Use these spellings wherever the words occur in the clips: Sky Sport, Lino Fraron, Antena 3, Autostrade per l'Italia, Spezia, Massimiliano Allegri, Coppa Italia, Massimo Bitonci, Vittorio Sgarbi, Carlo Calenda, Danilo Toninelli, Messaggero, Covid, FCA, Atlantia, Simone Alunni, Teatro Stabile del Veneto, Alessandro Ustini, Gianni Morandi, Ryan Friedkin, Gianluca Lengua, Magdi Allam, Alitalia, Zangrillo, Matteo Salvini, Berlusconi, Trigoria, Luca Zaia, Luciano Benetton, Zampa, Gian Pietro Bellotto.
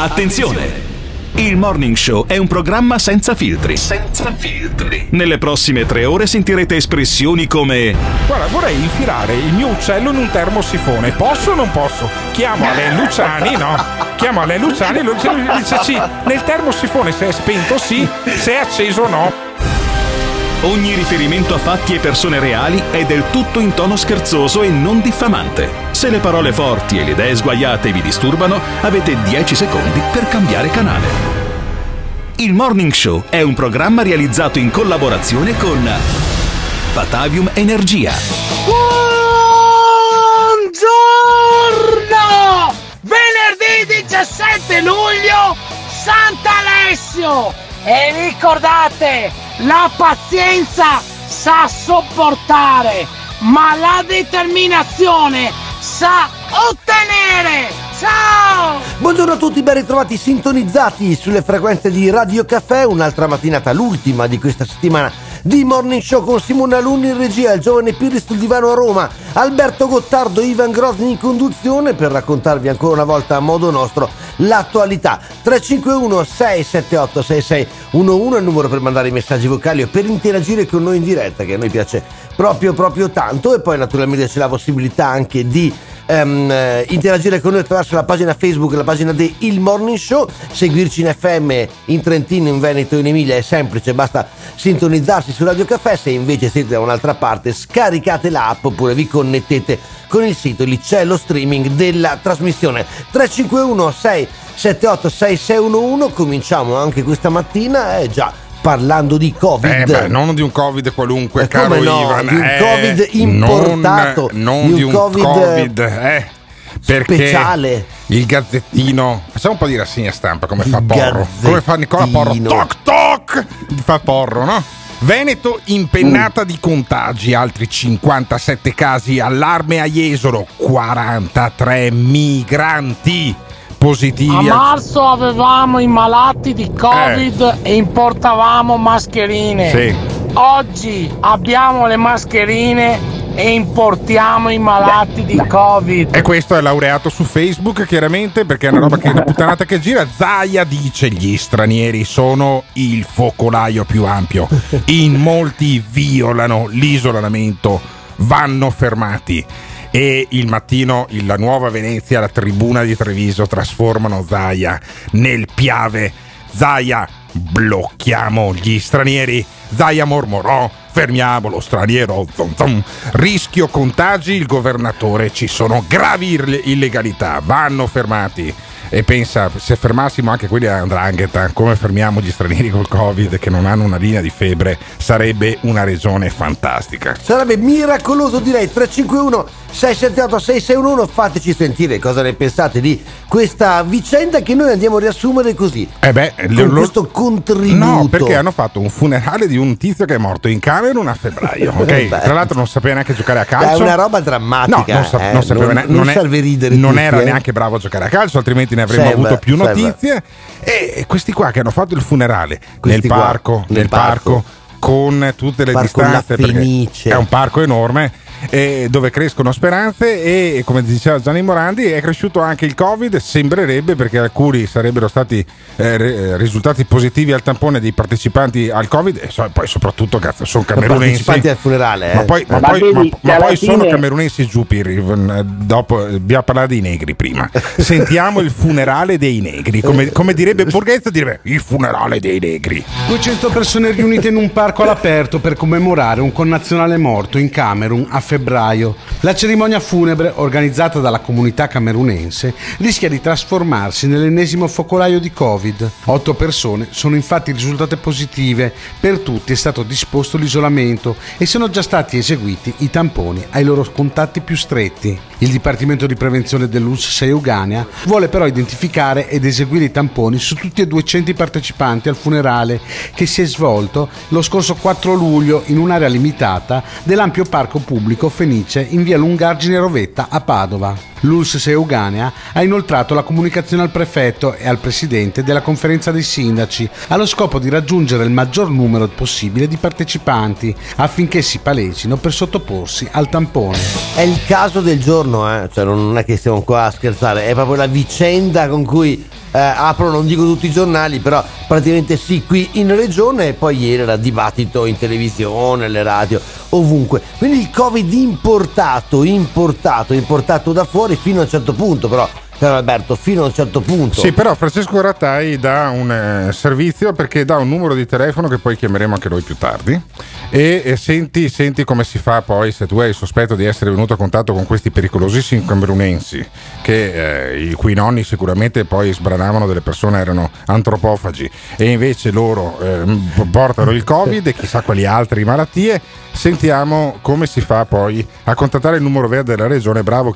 Attenzione! Il Morning Show è un programma senza filtri. Senza filtri. Nelle prossime 3 ore sentirete espressioni come: guarda, vorrei infilare il mio uccello in un termosifone. Posso o non posso? Chiamo Le Luciani, no? Chiamo Le Luciani, l'uccello dice sì. Nel termosifone se è spento sì, se è acceso no. Ogni riferimento a fatti e persone reali è del tutto in tono scherzoso e non diffamante. Se le parole forti e le idee sguaiate vi disturbano, avete 10 secondi per cambiare canale. Il Morning Show è un programma realizzato in collaborazione con Patavium Energia. Buongiorno! Venerdì 17 luglio, Sant'Alessio! E ricordate... la pazienza sa sopportare, ma la determinazione sa ottenere. Ciao! Buongiorno a tutti, ben ritrovati, sintonizzati sulle frequenze di Radio Caffè. Un'altra mattinata, l'ultima di questa settimana di Morning Show, con Simone Alunni in regia, il giovane Pirri sul divano a Roma, Alberto Gottardo, Ivan Grozny in conduzione, per raccontarvi ancora una volta a modo nostro l'attualità. 351-678-6611 è il numero per mandare i messaggi vocali o per interagire con noi in diretta, che a noi piace proprio tanto. E poi naturalmente c'è la possibilità anche di interagire con noi attraverso la pagina Facebook, la pagina di Il Morning Show. Seguirci in FM in Trentino, in Veneto, in Emilia è semplice, basta sintonizzarsi su Radio Caffè. Se invece siete da un'altra parte, scaricate l'app oppure vi connettete con il sito, lì c'è lo streaming della trasmissione. 351-678-6611. Cominciamo anche questa mattina già parlando di Covid. Non di un Covid qualunque, caro Ivan. Di un Covid importato. Non di un Covid perché speciale. Il Gazzettino. Facciamo un po' di rassegna stampa, come il fa Porro. Come fa Nicola Porro. Toc toc! Fa Porro, no? Veneto impennata di contagi, altri 57 casi, allarme a Jesolo, 43 migranti positivi. A marzo avevamo i malati di Covid e importavamo mascherine. Sì. Oggi abbiamo le mascherine e importiamo i malati di Covid. E questo è laureato su Facebook, chiaramente, perché è una roba che è una puttanata che gira. Zaia dice: gli stranieri sono il focolaio più ampio. In molti violano l'isolamento, vanno fermati. E il mattino la Nuova Venezia, la Tribuna di Treviso trasformano Zaia nel Piave. Zaia: blocchiamo gli stranieri. Zaia mormorò: fermiamo lo straniero. Zon zon. Rischio contagi, il governatore: ci sono gravi illegalità, vanno fermati. E pensa, se fermassimo anche quelli della 'ndrangheta, come fermiamo gli stranieri col Covid che non hanno una linea di febbre, sarebbe una regione fantastica. Sarebbe miracoloso, direi. 351-678-6611, fateci sentire cosa ne pensate di questa vicenda che noi andiamo a riassumere così. Questo contributo. No, perché hanno fatto un funerale di un tizio che è morto in Camerun a febbraio. Okay? Tra l'altro non sapeva neanche giocare a calcio. È una roba drammatica. No, non serve ridere. Non era neanche bravo a giocare a calcio, altrimenti ne avremmo avuto più notizie. E questi qua che hanno fatto il funerale nel parco con tutte le distanze, perché è un parco enorme dove crescono speranze, e come diceva Gianni Morandi è cresciuto anche il Covid, sembrerebbe, perché alcuni sarebbero stati risultati positivi al tampone dei partecipanti al Covid, e poi soprattutto sono camerunesi partecipanti al funerale. Ma poi sono camerunesi giù, Pirri, dopo dobbiamo parlare dei negri prima. Sentiamo il funerale dei negri, come direbbe Borghezza, direbbe il funerale dei negri. 200 persone riunite in un parco all'aperto per commemorare un connazionale morto in Camerun a febbraio. La cerimonia funebre, organizzata dalla comunità camerunense, rischia di trasformarsi nell'ennesimo focolaio di Covid. 8 persone sono infatti risultate positive, per tutti è stato disposto l'isolamento e sono già stati eseguiti i tamponi ai loro contatti più stretti. Il Dipartimento di Prevenzione dell'UNS Uganda vuole però identificare ed eseguire i tamponi su tutti e 200 i partecipanti al funerale, che si è svolto lo scorso 4 luglio in un'area limitata dell'ampio parco pubblico Fenice in via Lungargine Rovetta a Padova. l'ULSS Euganea ha inoltrato la comunicazione al prefetto e al presidente della conferenza dei sindaci allo scopo di raggiungere il maggior numero possibile di partecipanti affinché si palecino per sottoporsi al tampone. È il caso del giorno, cioè non è che stiamo qua a scherzare, è proprio la vicenda con cui aprono, non dico tutti i giornali, però praticamente sì, qui in regione, e poi ieri era dibattito in televisione, le radio, ovunque. Quindi il Covid importato da fuori fino a un certo punto, però, caro Alberto, fino a un certo punto. Sì, però Francesco Ratai dà un servizio, perché dà un numero di telefono che poi chiameremo anche noi più tardi, e senti come si fa poi se tu hai il sospetto di essere venuto a contatto con questi pericolosissimi camerunensi, che i cui nonni sicuramente poi sbranavano delle persone, erano antropofagi, e invece loro portano il Covid e chissà quali altre malattie. Sentiamo come si fa poi a contattare il numero verde della regione. Bravo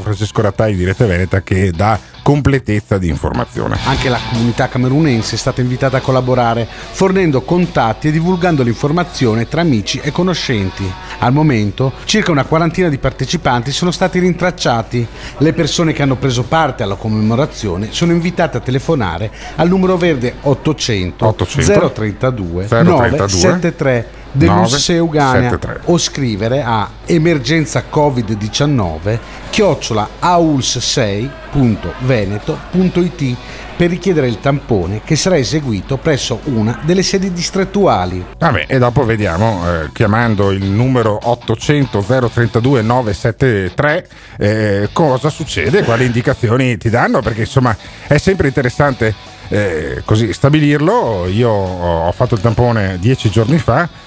Francesco Ratai di Rete Veneta, che dà completezza di informazione. Anche la comunità camerunense è stata invitata a collaborare, fornendo contatti e divulgando l'informazione tra amici e conoscenti. Al momento circa una quarantina di partecipanti sono stati rintracciati. Le persone che hanno preso parte alla commemorazione sono invitate a telefonare al numero verde 800 032 973 dell'ULSS Euganea o scrivere a emergenza covid-19@aulss6.veneto.it per richiedere il tampone che sarà eseguito presso una delle sedi distrettuali. Vabbè, e dopo vediamo, chiamando il numero 800 032 973, cosa succede, quali indicazioni ti danno, perché insomma è sempre interessante così stabilirlo. Io ho fatto il tampone 10 giorni fa.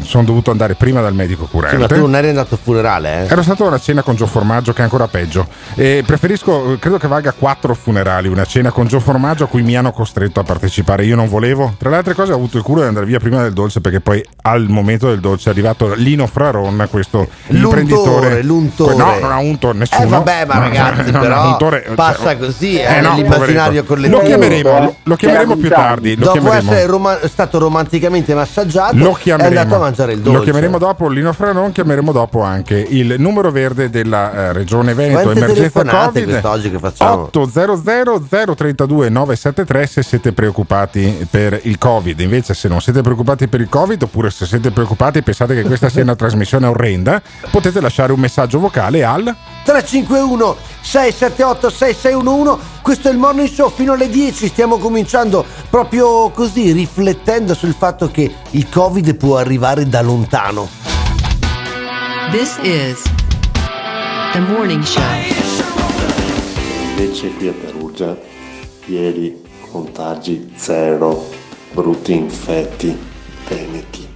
Sono dovuto andare prima dal medico curante. Sì, ma tu non eri andato funerale? Ero stato a una cena con Gio Formaggio, che è ancora peggio. Preferisco, credo che valga 4 funerali una cena con Gio Formaggio, a cui mi hanno costretto a partecipare. Io non volevo. Tra le altre cose ho avuto il culo di andare via prima del dolce, perché poi al momento del dolce è arrivato Lino Fraron, questo imprenditore. L'untore. No, non ha unto nessuno. Vabbè, ma ragazzi, però passa così, no, l'immaginario collettivo. Lo chiameremo più tardi. Dopo essere stato romanticamente massaggiato, è andato a mangiare il dolce. Lo chiameremo dopo, Lino Franon. Chiameremo dopo anche il numero verde della regione Veneto, emergenza Covid, che 800 032 973, se siete preoccupati per il Covid. Invece, se non siete preoccupati per il Covid, oppure se siete preoccupati e pensate che questa sia una trasmissione orrenda, potete lasciare un messaggio vocale al 351 678 6611. Questo è il Morning Show fino alle 10. Stiamo cominciando proprio così, riflettendo sul fatto che il Covid può arrivare da lontano. This is the Morning Show. Invece qui a Perugia ieri contagi 0, brutti infetti veneti.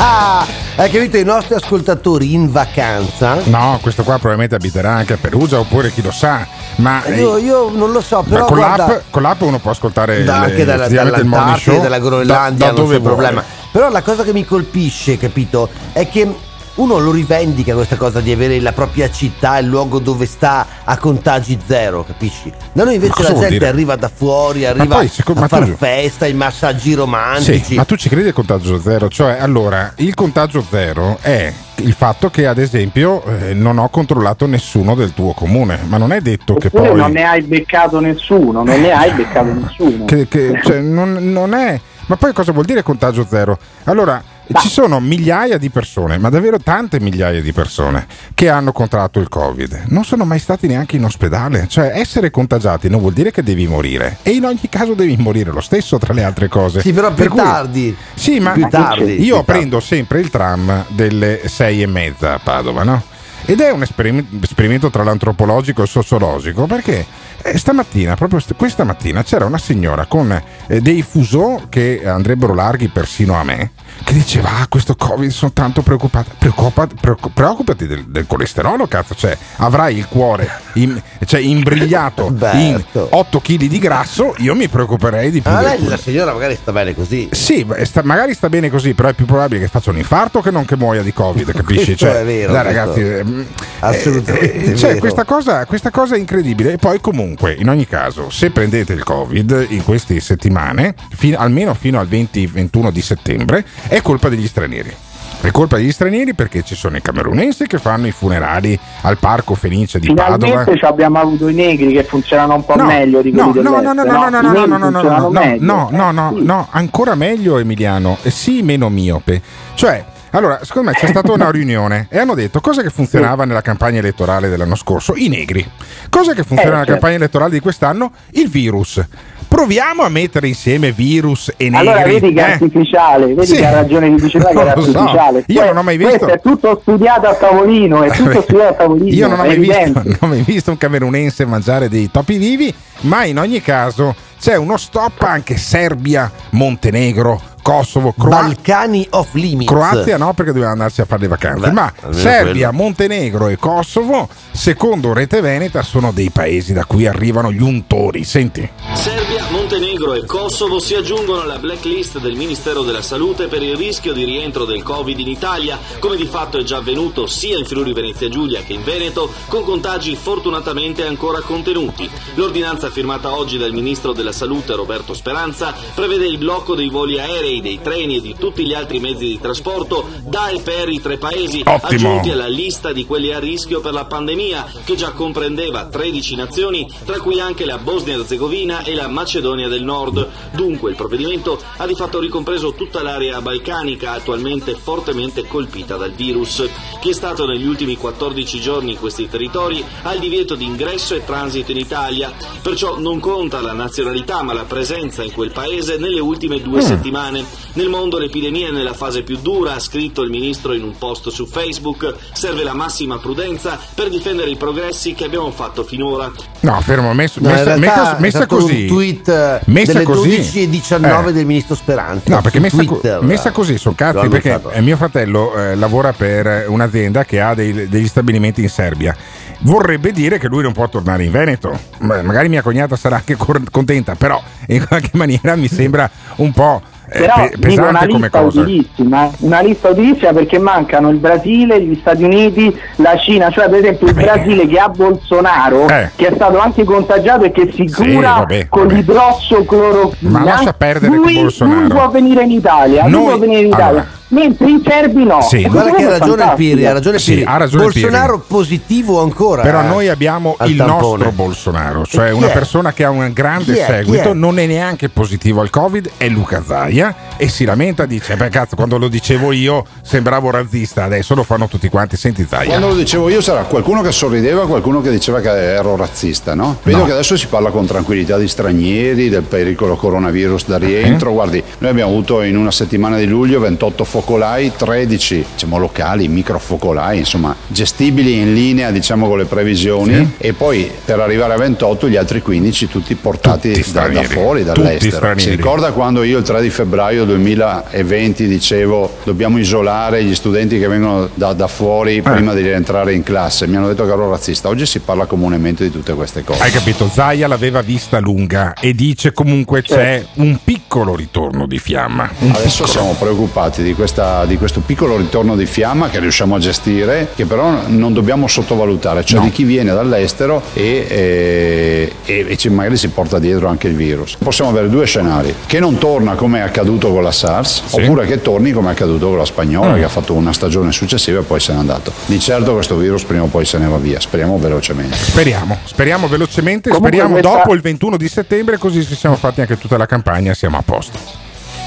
Hai capito, i nostri ascoltatori in vacanza? No, questo qua probabilmente abiterà anche a Perugia, oppure chi lo sa. Ma io non lo so, però con l'app uno può ascoltare anche dalla Morning Show, dalla Groenlandia, da dove vuole. Problema. Però la cosa che mi colpisce, capito, è che uno lo rivendica questa cosa di avere la propria città, il luogo dove sta, a contagi 0, capisci? Da noi invece la gente arriva da fuori, a far festa, i massaggi romantici. Sì, ma tu ci credi al contagio 0? Cioè, allora, il contagio 0 è il fatto che, ad esempio, non ho controllato nessuno del tuo comune, ma non è detto oppure che poi non ne hai beccato nessuno, cioè, non è. Ma poi cosa vuol dire contagio 0? Allora, ci sono migliaia di persone, ma davvero tante migliaia di persone, che hanno contratto il Covid, non sono mai stati neanche in ospedale. Cioè, essere contagiati non vuol dire che devi morire, e in ogni caso devi morire lo stesso, tra le altre cose. Sì, però più tardi. Prendo sempre il tram delle 6:30 a Padova, no? Ed è un esperimento tra l'antropologico e il sociologico, perché stamattina, proprio questa mattina, c'era una signora con dei fuseau che andrebbero larghi persino a me, che diceva: questo Covid, sono tanto preoccupata. Preoccupati del colesterolo, cazzo, cioè avrai il cuore imbrigliato in 8 kg di grasso, io mi preoccuperei di più. Ma lei, la signora, magari sta bene così. Sì, magari sta bene così, però è più probabile che faccia un infarto che non che muoia di Covid, capisci? Cioè, è vero, dai, ragazzi, assolutamente cioè, vero. Questa cosa è incredibile. E poi comunque, in ogni caso, se prendete il Covid in queste settimane, almeno fino al 20-21 di settembre, è colpa degli stranieri. È colpa degli stranieri, perché ci sono i camerunesi che fanno i funerali al Parco Fenice di Padova. Finalmente abbiamo avuto i negri che funzionano un po' meglio di quelli dell'est. No, ancora meglio, Emiliano, sì, meno miope. Cioè, allora, secondo me c'è stata una riunione e hanno detto cosa che funzionava nella campagna elettorale dell'anno scorso, i negri. Cosa che funziona nella campagna elettorale di quest'anno? Il virus. Proviamo a mettere insieme virus e negri. Allora vedi che è artificiale, vedi che ha ragione chi diceva che era artificiale. Io non ho mai visto. Questo è tutto studiato a tavolino, è tutto studiato a tavolino. Io non ho mai visto, un camerunense mangiare dei topi vivi, ma in ogni caso c'è uno stop anche Serbia, Montenegro, Kosovo, Balcani off limits. Croazia no, perché doveva andarsi a fare le vacanze. Ma Serbia, Montenegro e Kosovo, secondo Rete Veneta, sono dei paesi da cui arrivano gli untori. Senti. Serbia, Montenegro e Kosovo si aggiungono alla blacklist del Ministero della Salute per il rischio di rientro del Covid in Italia, come di fatto è già avvenuto sia in Friuli Venezia Giulia che in Veneto, con contagi fortunatamente ancora contenuti. L'ordinanza firmata oggi dal Ministro della Salute Roberto Speranza prevede il blocco dei voli aerei, dei treni e di tutti gli altri mezzi di trasporto da e per i tre paesi aggiunti alla lista di quelli a rischio per la pandemia, che già comprendeva 13 nazioni, tra cui anche la Bosnia-Erzegovina e la Macedonia del Nord. Dunque il provvedimento ha di fatto ricompreso tutta l'area balcanica, attualmente fortemente colpita dal virus. Chi è stato negli ultimi 14 giorni in questi territori ha il divieto di ingresso e transito in Italia, perciò non conta la nazionalità ma la presenza in quel paese nelle ultime due settimane. Nel mondo l'epidemia è nella fase più dura, ha scritto il ministro in un post su Facebook. Serve la massima prudenza per difendere i progressi che abbiamo fatto finora. No, fermo, messa così. Un tweet messa delle 12:19 del ministro Speranza. No, perché messa così sono cazzi, perché mio fratello lavora per un'azienda che ha degli stabilimenti in Serbia. Vorrebbe dire che lui non può tornare in Veneto. Beh, magari mia cognata sarà anche contenta, però in qualche maniera mi sembra un po' però pesante come cosa. Una lista utilissima, perché mancano il Brasile, gli Stati Uniti, la Cina. Cioè per esempio il Brasile, che ha Bolsonaro, che è stato anche contagiato e che si cura con l'idrossoclorochina. Ma lascia perdere lui, con Bolsonaro. Lui può venire in Italia, mentre i serbi no. Sì. Guarda che ha ragione Piri. Bolsonaro positivo ancora. Però noi abbiamo il nostro Bolsonaro, cioè una persona che ha un grande seguito, non è neanche positivo al Covid, è Luca Zaia, e si lamenta, dice beh cazzo, quando lo dicevo io sembravo razzista, adesso lo fanno tutti quanti. Senti Zaia. Quando lo dicevo io sarà qualcuno che sorrideva, qualcuno che diceva che ero razzista, no? Vedo che adesso si parla con tranquillità di stranieri, del pericolo coronavirus da rientro. Guardi, noi abbiamo avuto in una settimana di luglio 28 focolai, 13 locali, microfocolai, insomma gestibili in linea con le previsioni, e poi per arrivare a 28 gli altri 15 tutti portati da fuori, dall'estero. Si ricorda quando io il 3 di febbraio 2020 dicevo dobbiamo isolare gli studenti che vengono da fuori prima di rientrare in classe? Mi hanno detto che ero razzista. Oggi si parla comunemente di tutte queste cose. Hai capito? Zaia l'aveva vista lunga e dice comunque c'è un piccolo ritorno di fiamma. Adesso siamo preoccupati di questo piccolo ritorno di fiamma che riusciamo a gestire, che però non dobbiamo sottovalutare, cioè di chi viene dall'estero e magari si porta dietro anche il virus. Possiamo avere due scenari: che non torna come è accaduto con la SARS, oppure che torni come è accaduto con la spagnola, che ha fatto una stagione successiva e poi se n'è andato. Di certo questo virus prima o poi se ne va via, speriamo velocemente. Speriamo velocemente, comunque speriamo dopo il 21 di settembre, così ci siamo fatti anche tutta la campagna, siamo a posto.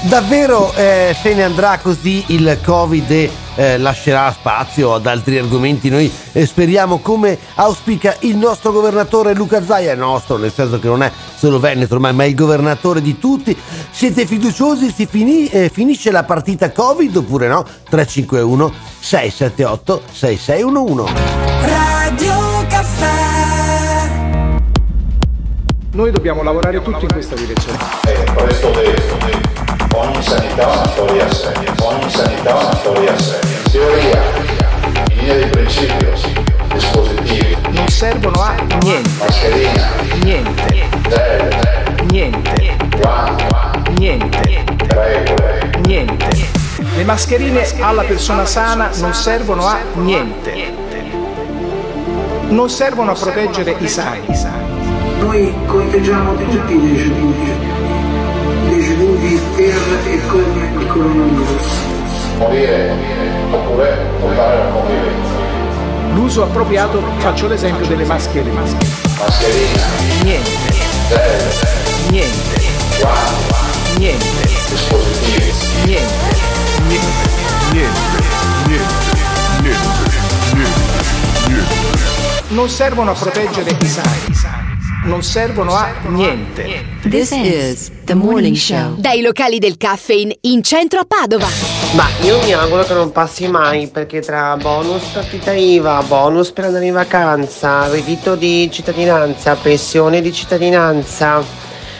Davvero se ne andrà così il Covid e lascerà spazio ad altri argomenti. Noi speriamo, come auspica il nostro governatore Luca Zaia, nostro nel senso che non è solo veneto, ma è il governatore di tutti. Siete fiduciosi? Finisce la partita Covid oppure no? 351 678 6611 Radio Caffè. Noi dobbiamo lavorare tutti in questa direzione. Ogni sanità ha una storia a sé, teoria, linea di principio, dispositivi. Non servono a niente. Mascherina. Niente. Gel. Niente. Guanti. Niente. Regole. Niente. Le mascherine alla persona sana non servono a niente. Non servono a proteggere i sani. Noi conteggiamo tutti i cittadini. Deceduti per e con il coronavirus. Morire. oppure portare la convivenza. L'uso appropriato, faccio l'esempio delle mascherine. Mascherina. Niente. Zero. Niente. Quando. Niente. Dispositivi. Niente. Niente. Niente. Niente. Niente. Non servono a proteggere i sani, non servono a niente. This is the morning show. Dai locali del caffè in centro a Padova. Ma io mi auguro che non passi mai, perché tra bonus partita IVA, bonus per andare in vacanza, reddito di cittadinanza, pensione di cittadinanza,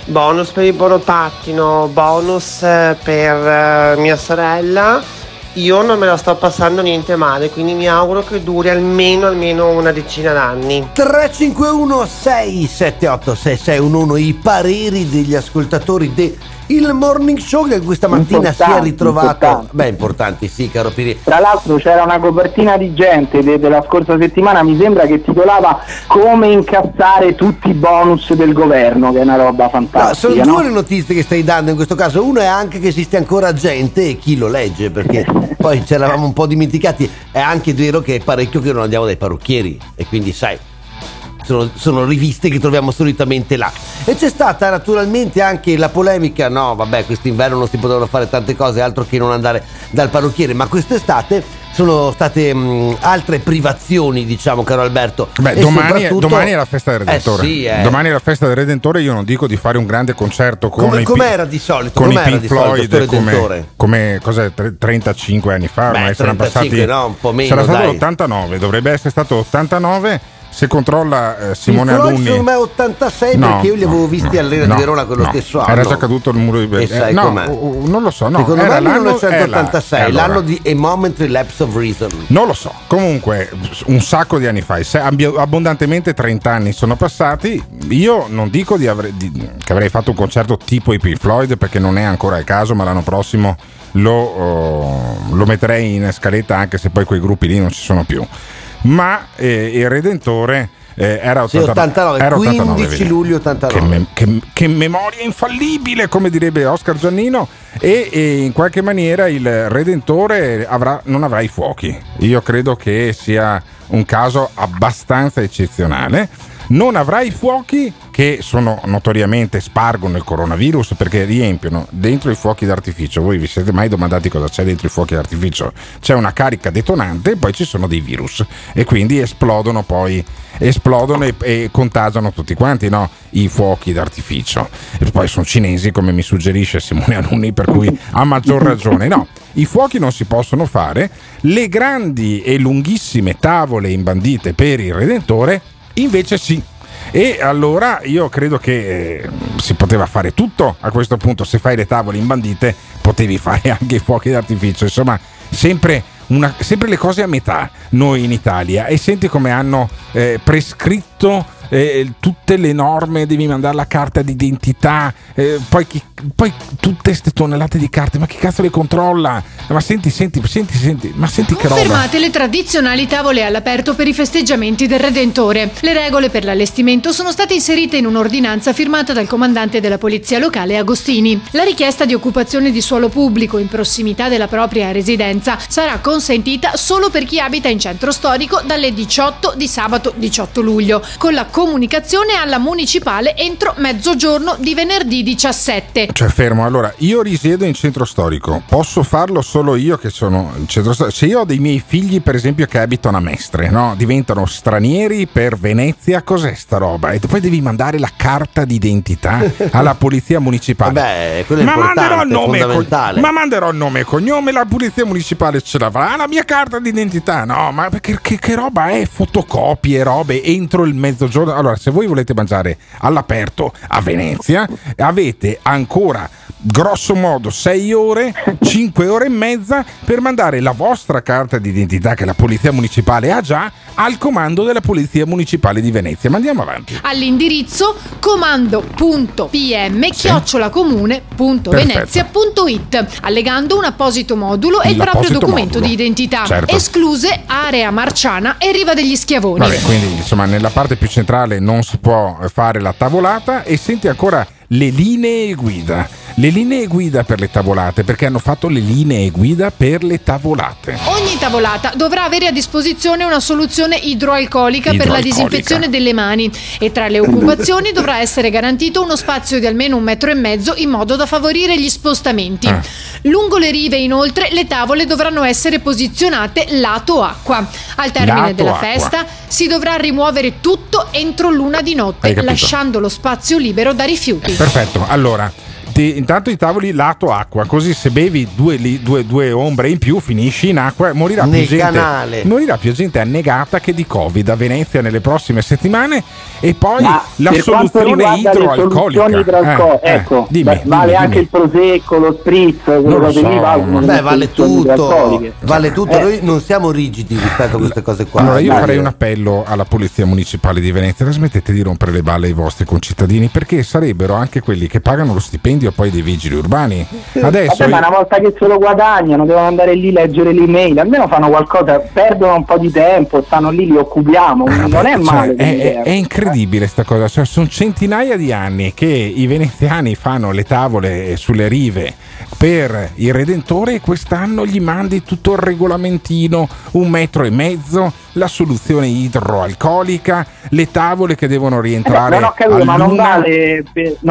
bonus per il monopattino, bonus per mia sorella, io non me la sto passando niente male, quindi mi auguro che duri almeno una decina d'anni. 351 678 6611, i pareri degli ascoltatori del morning show che questa mattina si è ritrovato importanti, sì, caro Piri. Tra l'altro c'era una copertina di gente della scorsa settimana, mi sembra, che titolava "Come incazzare tutti i bonus del governo", che è una roba fantastica. No, sono due le notizie che stai dando in questo caso. Una è anche che esiste ancora gente e chi lo legge, perché poi ce l'avamo un po' dimenticati. È anche vero che è parecchio che non andiamo dai parrucchieri, e quindi sai, sono riviste che troviamo solitamente là. E c'è stata naturalmente anche la polemica: no vabbè, quest'inverno non si potevano fare tante cose, altro che non andare dal parrucchiere. Ma quest'estate sono state altre privazioni, diciamo, caro Alberto. Beh, domani è la festa del Redentore. Domani è la festa del Redentore. Io non dico di fare un grande concerto come era di solito, con i Pink Floyd, come cosa, 35 anni fa. Ormai saranno passati, no, un po' meno. Sarà stato l'89, dovrebbe essere stato 89. Se controlla Simone Alunni, secondo me 86, no, perché io li avevo visti all'Arena di Verona quello stesso anno. Era già caduto il muro di Berlino. Non lo so, no. Secondo me 1986, l'anno di A Momentary Lapse of Reason. Non lo so. Comunque un sacco di anni fa, abbondantemente 30 anni sono passati. Io non dico che avrei fatto un concerto tipo i Pink Floyd, perché non è ancora il caso, ma l'anno prossimo lo metterei in scaletta, anche se poi quei gruppi lì non ci sono più. Ma il Redentore era 89, 15 luglio 89. Che memoria infallibile, come direbbe Oscar Giannino. E in qualche maniera il Redentore non avrà i fuochi. Io credo che sia un caso abbastanza eccezionale. Non avrà i fuochi, che sono notoriamente spargono il coronavirus, perché riempiono dentro i fuochi d'artificio. Voi vi siete mai domandati cosa c'è dentro i fuochi d'artificio? C'è una carica detonante e poi ci sono dei virus, e quindi esplodono e contagiano tutti quanti, no? I fuochi d'artificio. E poi sono cinesi, come mi suggerisce Simone Alunni, per cui ha maggior ragione. No, i fuochi non si possono fare. Le grandi e lunghissime tavole imbandite per il Redentore invece sì, e allora io credo che si poteva fare tutto a questo punto. Se fai le tavole imbandite, potevi fare anche i fuochi d'artificio. Insomma, sempre le cose a metà noi in Italia. E senti come hanno prescritto tutte le norme: devi mandare la carta d'identità, poi tutte queste tonnellate di carte, ma chi cazzo le controlla? Ma senti, ma senti che roba. Fermate le tradizionali tavole all'aperto per i festeggiamenti del Redentore. Le regole per l'allestimento sono state inserite in un'ordinanza firmata dal comandante della polizia locale Agostini. La richiesta di occupazione di suolo pubblico in prossimità della propria residenza sarà consentita solo per chi abita in centro storico dalle 18 di sabato 18 luglio, con la comunicazione alla municipale entro mezzogiorno di venerdì 17. Cioè, fermo, allora io risiedo in centro storico, posso farlo solo io che sono in centro storico? Se io ho dei miei figli, per esempio, che abitano a Mestre, no? Diventano stranieri per Venezia, cos'è sta roba? E poi devi mandare la carta d'identità alla polizia municipale. Vabbè, quello è manderò il nome e cognome, la polizia municipale ce l'avrà la mia carta d'identità? No, ma che roba è? Fotocopie, robe entro il mezzogiorno. Allora, se voi volete mangiare all'aperto a Venezia, avete ancora grosso modo 6 ore, 5 ore e mezza per mandare la vostra carta d'identità, che la polizia municipale ha già, al comando della polizia municipale di Venezia. Ma andiamo avanti. All'indirizzo comando.pm@comune.venezia.it, allegando un apposito modulo e il proprio documento di identità, certo. Escluse area marciana e riva degli Schiavoni. Vabbè, quindi insomma nella parte più centrale non si può fare la tavolata. E senti ancora le linee guida. le linee guida per le tavolate, perché hanno fatto le linee guida per le tavolate. Ogni tavolata dovrà avere a disposizione una soluzione idroalcolica per la disinfezione delle mani e tra le occupazioni dovrà essere garantito uno spazio di almeno 1,5 metri in modo da favorire gli spostamenti. Lungo le rive, inoltre, le tavole dovranno essere posizionate lato acqua. Al termine della festa si dovrà rimuovere tutto entro l'una di notte, lasciando lo spazio libero da rifiuti. Perfetto, allora intanto i tavoli lato acqua, così se bevi due ombre in più finisci in acqua e morirà più gente, annegata che di Covid a Venezia nelle prossime settimane. E poi la soluzione idroalcolica ecco, dimmi. Il prosecco, lo spritz, vale tutto. Noi non siamo rigidi rispetto a queste cose qua. Allora io farei un appello alla polizia municipale di Venezia: smettete di rompere le balle ai vostri concittadini, perché sarebbero anche quelli che pagano lo stipendio poi dei vigili urbani. Adesso ma una volta che se lo guadagnano devono andare lì, leggere l'email, almeno fanno qualcosa, perdono un po' di tempo, stanno lì, li occupiamo. Non è male, è incredibile sta cosa, cioè, sono centinaia di anni che i veneziani fanno le tavole sulle rive per il Redentore e quest'anno gli mandi tutto il regolamentino, 1,5 metri, la soluzione idroalcolica, le tavole che devono rientrare ma non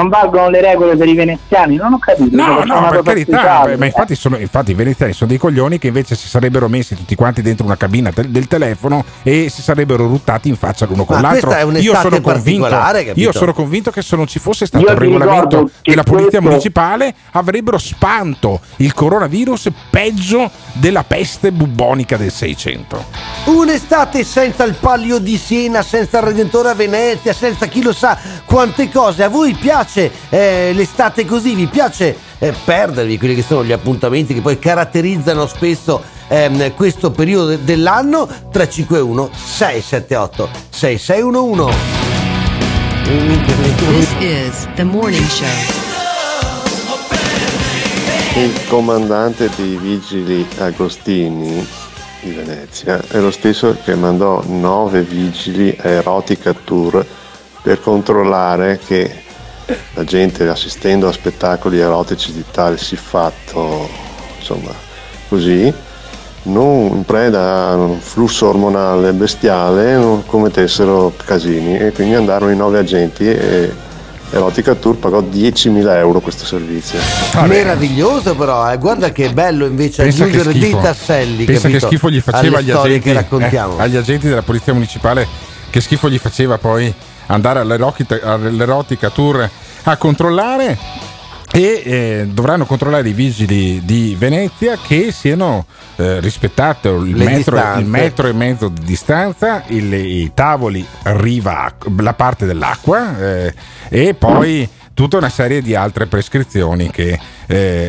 valgono le regole per i veneziani, non ho capito. No, per carità, ma infatti i veneziani sono dei coglioni che invece si sarebbero messi tutti quanti dentro una cabina del telefono e si sarebbero ruttati in faccia l'uno con l'altro. Io sono convinto che se non ci fosse stato il regolamento della polizia municipale avrebbero spanto il coronavirus peggio della peste bubbonica del 600. Un'estate senza il Palio di Siena, senza il Redentore a Venezia, senza chi lo sa quante cose. A voi piace l'estate così? Vi piace perdervi quelli che sono gli appuntamenti che poi caratterizzano spesso questo periodo dell'anno? 351 678 6611. This is the morning show. Il comandante dei vigili Agostini di Venezia è lo stesso che mandò 9 vigili a Erotica Tour per controllare che la gente assistendo a spettacoli erotici di tale siffatto, insomma, così, non in preda a un flusso ormonale bestiale, non commettessero casini, e quindi andarono i 9 agenti e Erotica Tour pagò 10.000 euro questo servizio. Meraviglioso però, guarda che bello invece aggiungere dei tasselli. Pensa che schifo gli faceva agli agenti, che raccontiamo. Agli agenti della polizia municipale, che schifo gli faceva poi andare all'Erotica Tour a controllare. E dovranno controllare i vigili di Venezia che siano rispettate il metro e mezzo di distanza, i tavoli riva, la parte dell'acqua e poi tutta una serie di altre prescrizioni che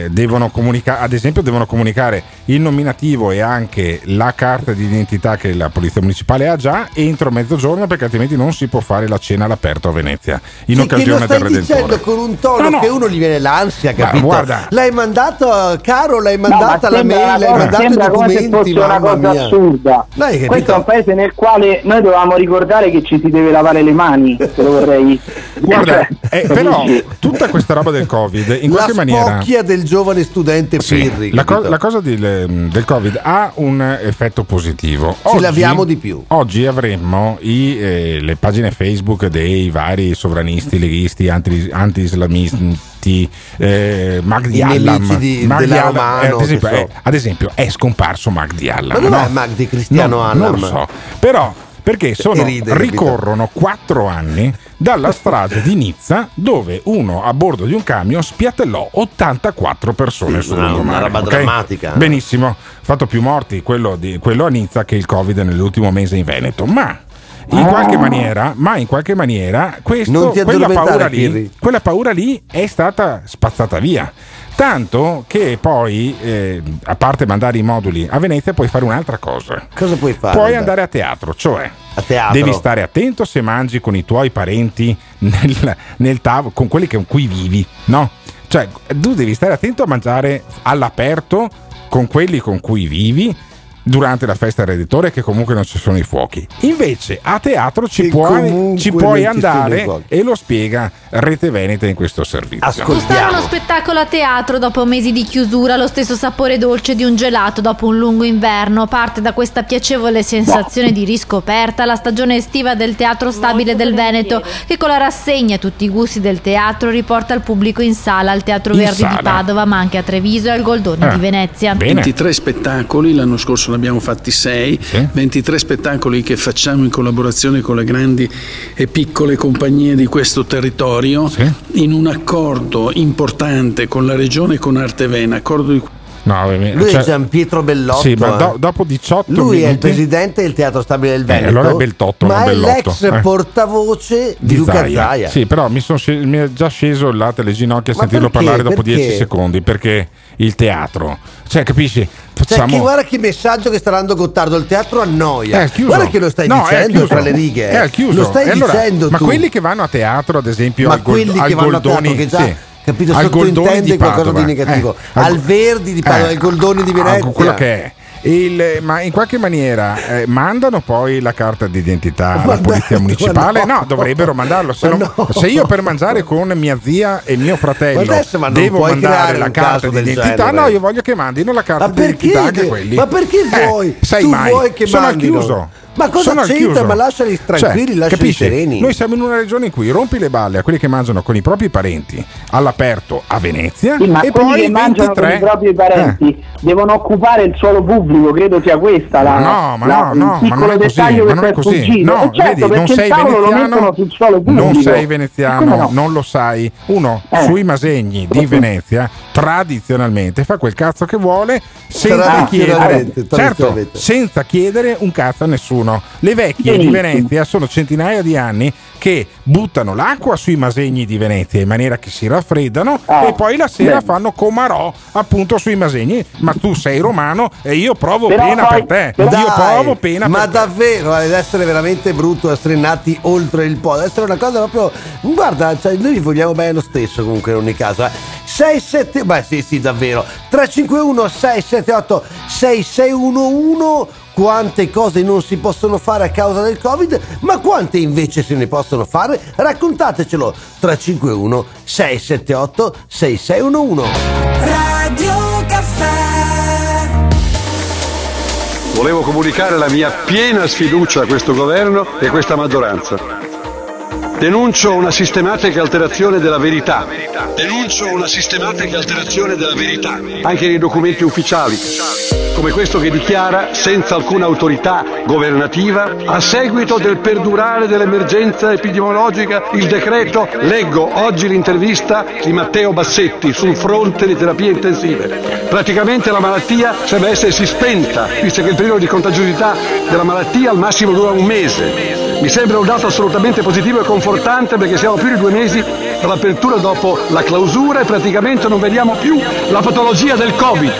devono comunicare. Ad esempio devono comunicare il nominativo e anche la carta di identità che la polizia municipale ha già entro mezzogiorno, perché altrimenti non si può fare la cena all'aperto a Venezia in occasione del Redentore. Lo stai dicendo con un tono che uno gli viene l'ansia, capito? Guarda, l'hai mandato caro, l'hai mandata la mail, l'hai mandato i documenti, ma una cosa assurda. Questo è un paese nel quale noi dovevamo ricordare che ci si deve lavare le mani, se lo vorrei. Guarda, però tutta questa roba del Covid in qualche maniera del giovane studente Pirri. La cosa del Covid ha un effetto positivo. Oggi, ci laviamo di più. Oggi avremmo le pagine Facebook dei vari sovranisti, leghisti, anti-islamisti, Magdi Allam. Ad esempio è scomparso Magdi Allam. Ma non è Magdi Cristiano Allam. Non lo so. Però perché ricorrono 4 anni dalla strage di Nizza, dove uno a bordo di un camion spiattellò 84 persone sul lungomare. Una roba drammatica. Benissimo, fatto più morti quello a Nizza che il Covid nell'ultimo mese in Veneto, ma in qualche maniera quella paura lì è stata spazzata via. Tanto che poi, a parte mandare i moduli a Venezia, puoi fare un'altra cosa. Cosa puoi fare? Puoi andare a teatro, cioè devi stare attento se mangi con i tuoi parenti nel tavolo, con quelli con cui vivi, no? Cioè tu devi stare attento a mangiare all'aperto con quelli con cui vivi, durante la festa del Redentore, che comunque non ci sono i fuochi. Invece a teatro ci puoi andare, e lo spiega Rete Veneta in questo servizio. Ascoltiamo. Uno spettacolo a teatro dopo mesi di chiusura, lo stesso sapore dolce di un gelato dopo un lungo inverno. Parte da questa piacevole sensazione di riscoperta la stagione estiva del Teatro Stabile del Veneto, che con la rassegna Tutti i gusti del teatro riporta il pubblico in sala al Teatro Verdi di Padova, ma anche a Treviso e al Goldoni di Venezia. Bene. 23 spettacoli, l'anno scorso ne abbiamo fatti 6, 23 spettacoli che facciamo in collaborazione con le grandi e piccole compagnie di questo territorio, in un accordo importante con la regione e con Artevena, accordo di... lui è Gian Pietro Bellotto. Sì, ma dopo 18 lui minuti... è il presidente del Teatro Stabile del Veneto, allora è Bellotto, ma è l'ex portavoce di Luca Zaia. Sì, però mi è già sceso il latte alle ginocchia a sentirlo parlare dopo 10 secondi, perché il teatro, cioè, capisci? Guarda che messaggio che sta dando Gottardo, il teatro annoia. Guarda che lo stai dicendo tra le righe. È al chiuso. Lo stai dicendo tu. Ma quelli che vanno a teatro, ad esempio, ma al quelli che vanno a teatro che già... capito, sottointende qualcosa di negativo, al Verdi di Padova, al Goldoni di Venezia, quello che è. Ma in qualche maniera mandano poi la carta d'identità alla polizia municipale? No, dovrebbero mandarlo. Se io per mangiare con mia zia e mio fratello devo mandare la carta d'identità, no, io voglio che mandino la carta d'identità anche quelli. Ma perché vuoi? Sai, tu vuoi che sono mandino? Chiuso. Ma cosa c'entra? Ma lasciali tranquilli, lasciali sereni. Noi siamo in una regione in cui rompi le balle a quelli che mangiano con i propri parenti all'aperto a Venezia, sì, ma e quelli poi che mangiano con i propri parenti devono occupare il suolo pubblico, credo sia questa la... piccolo dettaglio che è così. No, certo, vedi, non sei veneziano, non lo sai. Uno sui Masegni di Venezia tradizionalmente fa quel cazzo che vuole senza chiedere un cazzo a nessuno. Le vecchie di Venezia sono centinaia di anni che buttano l'acqua sui Masegni di Venezia in maniera che si raffreddano e poi la sera fanno comarò appunto sui Masegni. Ma tu sei romano e io provo pena per te. Io provo pena per te. Ma davvero, ad essere veramente brutto, a strennati oltre il po', ad essere una cosa proprio... Guarda, cioè, noi li vogliamo bene lo stesso comunque in ogni caso. 6-7... Beh sì, davvero. 351-678-6611. Quante cose non si possono fare a causa del Covid, ma quante invece se ne possono fare? Raccontatecelo. 351 678 6611. Radio Caffè. Volevo comunicare la mia piena sfiducia a questo governo e a questa maggioranza. Denuncio una sistematica alterazione della verità. Anche nei documenti ufficiali, come questo che dichiara senza alcuna autorità governativa, a seguito del perdurare dell'emergenza epidemiologica, il decreto, leggo oggi l'intervista di Matteo Bassetti sul fronte di terapie intensive. Praticamente la malattia sembra essersi spenta, visto che il periodo di contagiosità della malattia al massimo dura un mese. Mi sembra un dato assolutamente positivo e confortante, perché siamo più di 2 mesi dall'apertura dopo la clausura e praticamente non vediamo più la patologia del Covid.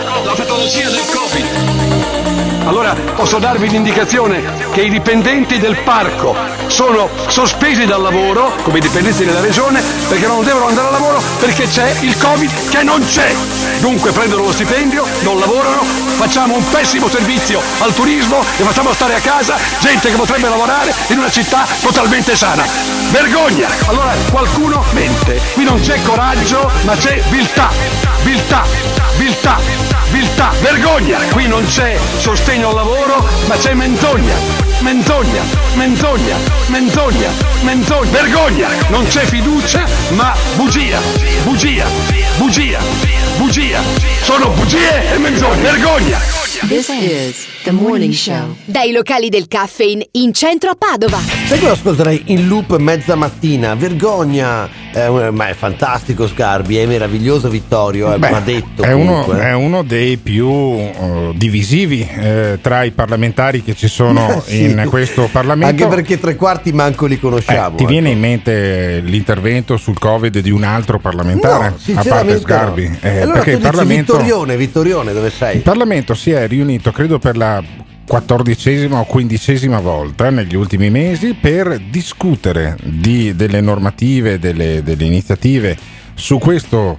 Allora posso darvi l'indicazione che i dipendenti del parco sono sospesi dal lavoro, come i dipendenti della regione, perché non devono andare al lavoro perché c'è il Covid che non c'è. Dunque prendono lo stipendio, non lavorano, facciamo un pessimo servizio al turismo e facciamo stare a casa gente che potrebbe lavorare in una città totalmente sana. Vergogna! Allora qualcuno mente. Qui non c'è coraggio, ma c'è viltà. Viltà, vergogna! Qui non c'è sostegno al lavoro, ma c'è menzogna, vergogna! Non c'è fiducia, ma bugia, sono bugie e menzogne, vergogna! This is The Morning Show. Dai locali del caffè in centro a Padova. Sai che lo ascolterei in loop mezza mattina? Vergogna. Ma è fantastico Sgarbi, è meraviglioso Vittorio. Beh, detto è uno dei più divisivi tra i parlamentari che ci sono in questo Parlamento. Anche perché 3/4 manco li conosciamo. Ti viene in mente l'intervento sul Covid di un altro parlamentare? No, sinceramente a parte Sgarbi. No. Allora perché tu dici Vittorione, dove sei? Il Parlamento si è riunito, credo, per la 14ª o 15ª volta negli ultimi mesi per discutere delle normative, delle iniziative su questo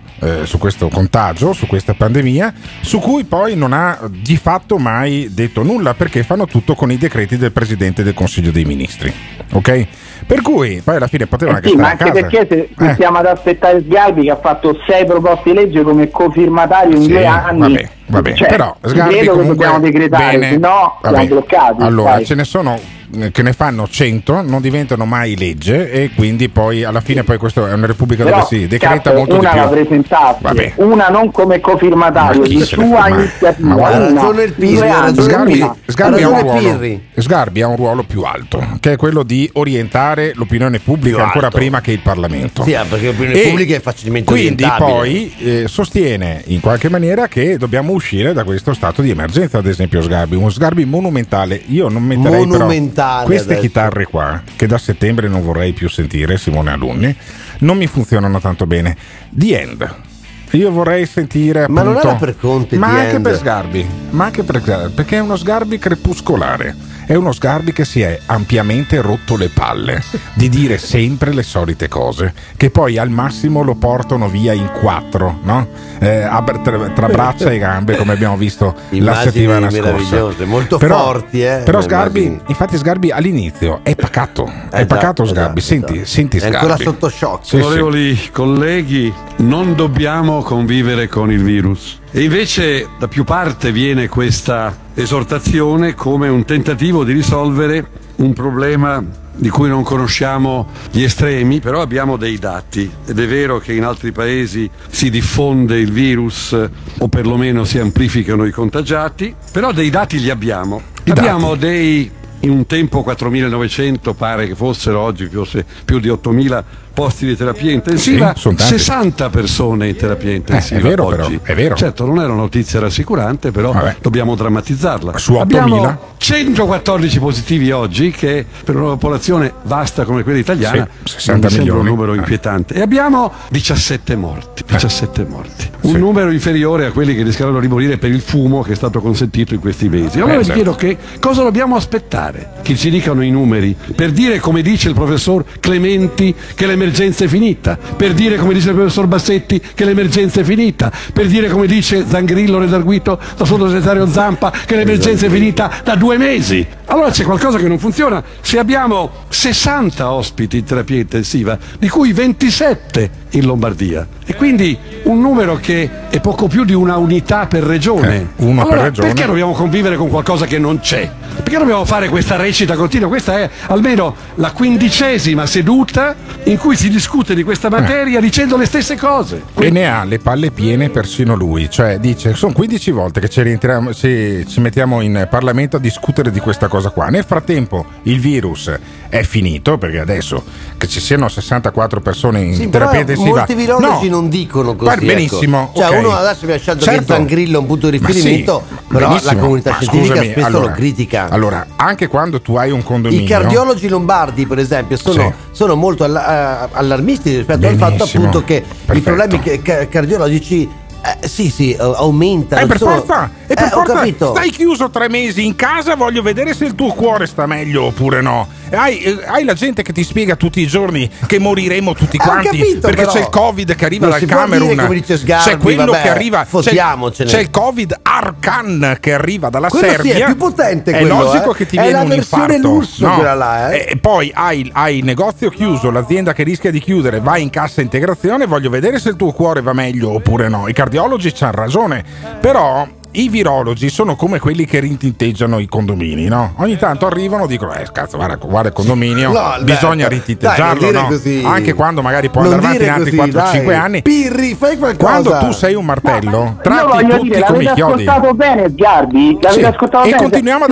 contagio, su questa pandemia, su cui poi non ha di fatto mai detto nulla, perché fanno tutto con i decreti del Presidente del Consiglio dei Ministri, ok? Per cui poi alla fine potevano anche stare a casa. Perché se stiamo ad aspettare Sgarbi, che ha fatto 6 proposte di legge come cofirmatario in 2 anni. Vabbè. Cioè, però Sgarbi comunque dobbiamo decretare, bene, no, siamo bloccati. Allora, sai, ce ne sono che ne fanno 100, non diventano mai legge, e quindi poi alla fine poi questo è una repubblica dove si decreta molto di più. Una la presentasse, una non come cofirmatario di sua iniziativa. Sgarbi ha un ruolo più alto, che è quello di orientare l'opinione pubblica ancora prima che il Parlamento. Sì, perché l'opinione pubblica è facilmente orientabile. Quindi poi sostiene in qualche maniera che dobbiamo uscire da questo stato di emergenza, ad esempio Sgarbi, uno Sgarbi monumentale. Io non metterei però queste adesso chitarre qua, che da settembre non vorrei più sentire, Simone Alunni, non mi funzionano tanto bene. The End. Io vorrei sentire, appunto, ma non era per Conte, ma anche per Sgarbi, ma anche per Sgarbi, perché è uno Sgarbi crepuscolare. È uno Sgarbi che si è ampiamente rotto le palle di dire sempre le solite cose, che poi al massimo lo portano via in 4, no? Tra braccia e gambe, come abbiamo visto la settimana scorsa. Molto forti, però Sgarbi, infatti Sgarbi all'inizio è pacato, Sgarbi, senti Sgarbi. È ancora sotto shock. Onorevoli colleghi, non dobbiamo convivere con il virus. E invece da più parte viene questa esortazione come un tentativo di risolvere un problema di cui non conosciamo gli estremi, però abbiamo dei dati, ed è vero che in altri paesi si diffonde il virus o perlomeno si amplificano i contagiati, però dei dati li abbiamo. In un tempo 4.900, pare che fossero, oggi più di 8.000 posti di terapia intensiva, 60 persone in terapia intensiva. È vero, oggi. Però, è vero. Certo, non è una notizia rassicurante, però dobbiamo drammatizzarla. Su 8.000? Abbiamo 114 positivi oggi, che per una popolazione vasta come quella italiana sembra un numero inquietante. E abbiamo 17 morti. Un numero inferiore a quelli che rischiano di morire per il fumo che è stato consentito in questi mesi. Allora vi chiedo che cosa dobbiamo aspettare? Che ci dicano i numeri, per dire, come dice il professor Clementi, che l'emergenza è finita, per dire, come dice il professor Bassetti, che l'emergenza è finita, per dire, come dice Zangrillo, redarguito da sottosegretario Zampa, che l'emergenza è finita da 2 mesi. Allora c'è qualcosa che non funziona. Se abbiamo 60 ospiti in terapia intensiva, di cui 27 in Lombardia, e quindi un numero che è poco più di una unità per regione, perché dobbiamo convivere con qualcosa che non c'è? Perché dobbiamo fare questa recita continua? Questa è almeno la 15ª seduta in cui si discute di questa materia dicendo le stesse cose. E ne ha le palle piene persino lui, cioè dice sono 15 volte che ci mettiamo in Parlamento a discutere di questa cosa qua. Nel frattempo il virus è finito, perché adesso che ci siano 64 persone in terapia intensiva, molti virologi non dicono così, benissimo, cioè uno adesso mi ha lasciato che Zangrillo è un punto di riferimento, però benissimo, la comunità scientifica spesso lo critica. Allora, anche quando tu hai un condominio, i cardiologi lombardi per esempio sono molto allarmisti rispetto al fatto, appunto, che i problemi cardiologici aumenta. Per forza, stai chiuso 3 mesi in casa, voglio vedere se il tuo cuore sta meglio oppure no. Hai la gente che ti spiega tutti i giorni che moriremo tutti quanti, capito, perché c'è il Covid che arriva dal Camerun, c'è quello che arriva, c'è il Covid Arkan che arriva dalla Serbia, è più potente, è logico che ti viene un infarto, lusso, no? E poi hai il negozio chiuso, l'azienda che rischia di chiudere, vai in cassa integrazione, voglio vedere se il tuo cuore va meglio oppure no. I cardiologi c'hanno ragione, però i virologi sono come quelli che rintinteggiano i condomini, no? Ogni tanto arrivano e dicono guarda il condominio, bisogna ritinteggiarlo, no? Anche quando magari può andare avanti in altri 4-5 anni. Pirri, fai qualcosa. Quando tu sei un martello, tratti tutti come chiodi. Ascoltato bene Sgarbi, ascoltato bene. E continuiamo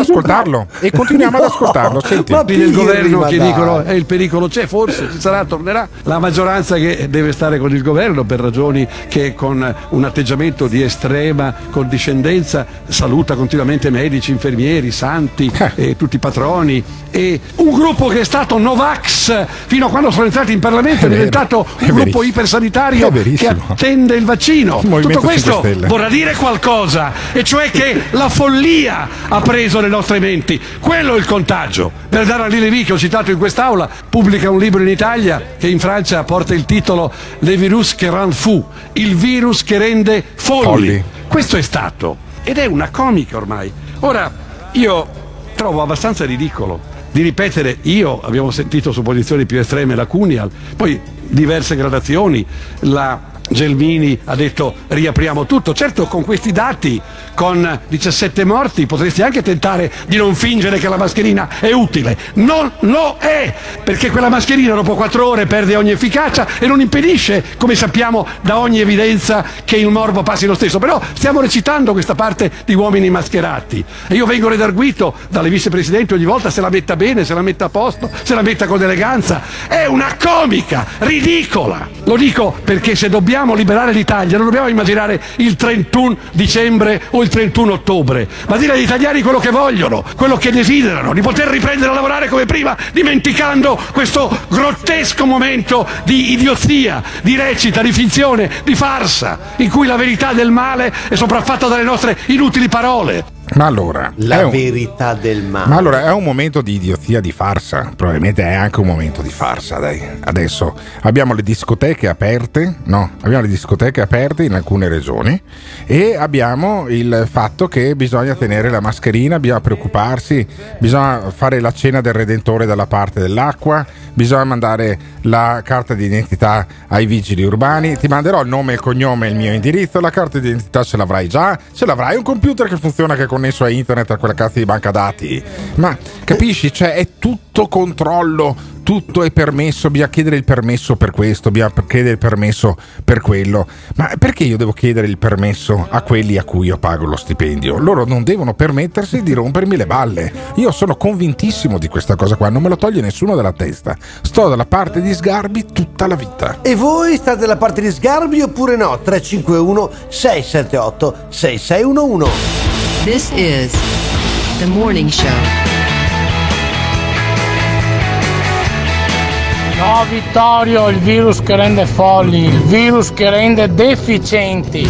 ad ascoltarlo. Senti, il governo che dicono il pericolo c'è, forse ci sarà, tornerà la maggioranza che deve stare con il governo per ragioni che con un atteggiamento di estrema condiscendenza consulenza saluta continuamente medici, infermieri, santi, tutti i patroni, e un gruppo che è stato Novax fino a quando sono entrati in Parlamento è diventato un gruppo ipersanitario che attende il vaccino. Tutto questo vorrà dire qualcosa, e cioè che la follia ha preso le nostre menti, quello è il contagio. Bernard Henri Lévy, che ho citato in quest'aula, pubblica un libro in Italia che in Francia porta il titolo Le virus che rend fou, il virus che rende folli. Questo è stato, ed è una comica ormai. Ora, io trovo abbastanza ridicolo di ripetere, abbiamo sentito su posizioni più estreme la Cunial, poi diverse gradazioni, la Gelmini ha detto riapriamo tutto. Certo, con questi dati, con 17 morti, potresti anche tentare di non fingere che la mascherina è utile. Non lo è, perché quella mascherina dopo 4 ore perde ogni efficacia e non impedisce, come sappiamo da ogni evidenza, che il morbo passi lo stesso. Però stiamo recitando questa parte di uomini mascherati, e io vengo redarguito dalle vicepresidenti ogni volta se la metta bene, se la metta a posto, se la metta con eleganza. È una comica ridicola. Lo dico perché se dobbiamo liberare l'Italia non dobbiamo immaginare il 31 dicembre o il 31 ottobre, ma dire agli italiani quello che vogliono, quello che desiderano, di poter riprendere a lavorare come prima, dimenticando questo grottesco momento di idiozia, di recita, di finzione, di farsa, in cui la verità del male è sopraffatta dalle nostre inutili parole. Ma allora, verità del male. Ma allora, è un momento di idiozia, di farsa. Probabilmente è anche un momento di farsa, dai. Adesso abbiamo le discoteche aperte, in alcune regioni, e abbiamo il fatto che bisogna tenere la mascherina, bisogna preoccuparsi, bisogna fare la cena del Redentore dalla parte dell'acqua, bisogna mandare la carta d'identità ai vigili urbani. Ti manderò il nome e il cognome e il mio indirizzo. La carta d'identità ce l'avrai già, ce l'avrai un computer che funziona, che è connesso a internet, a quella cazzo di banca dati. Ma capisci, cioè è tutto controllo, tutto è permesso, bisogna chiedere il permesso per questo, bisogna chiedere il permesso per quello. Ma perché io devo chiedere il permesso a quelli a cui io pago lo stipendio? Loro non devono permettersi di rompermi le balle. Io sono convintissimo di questa cosa qua, non me lo toglie nessuno dalla testa. Sto dalla parte di Sgarbi tutta la vita. E voi state dalla parte di Sgarbi oppure no? 351 678 6611. This is The Morning Show. No, Vittorio, il virus che rende folli, il virus che rende deficienti.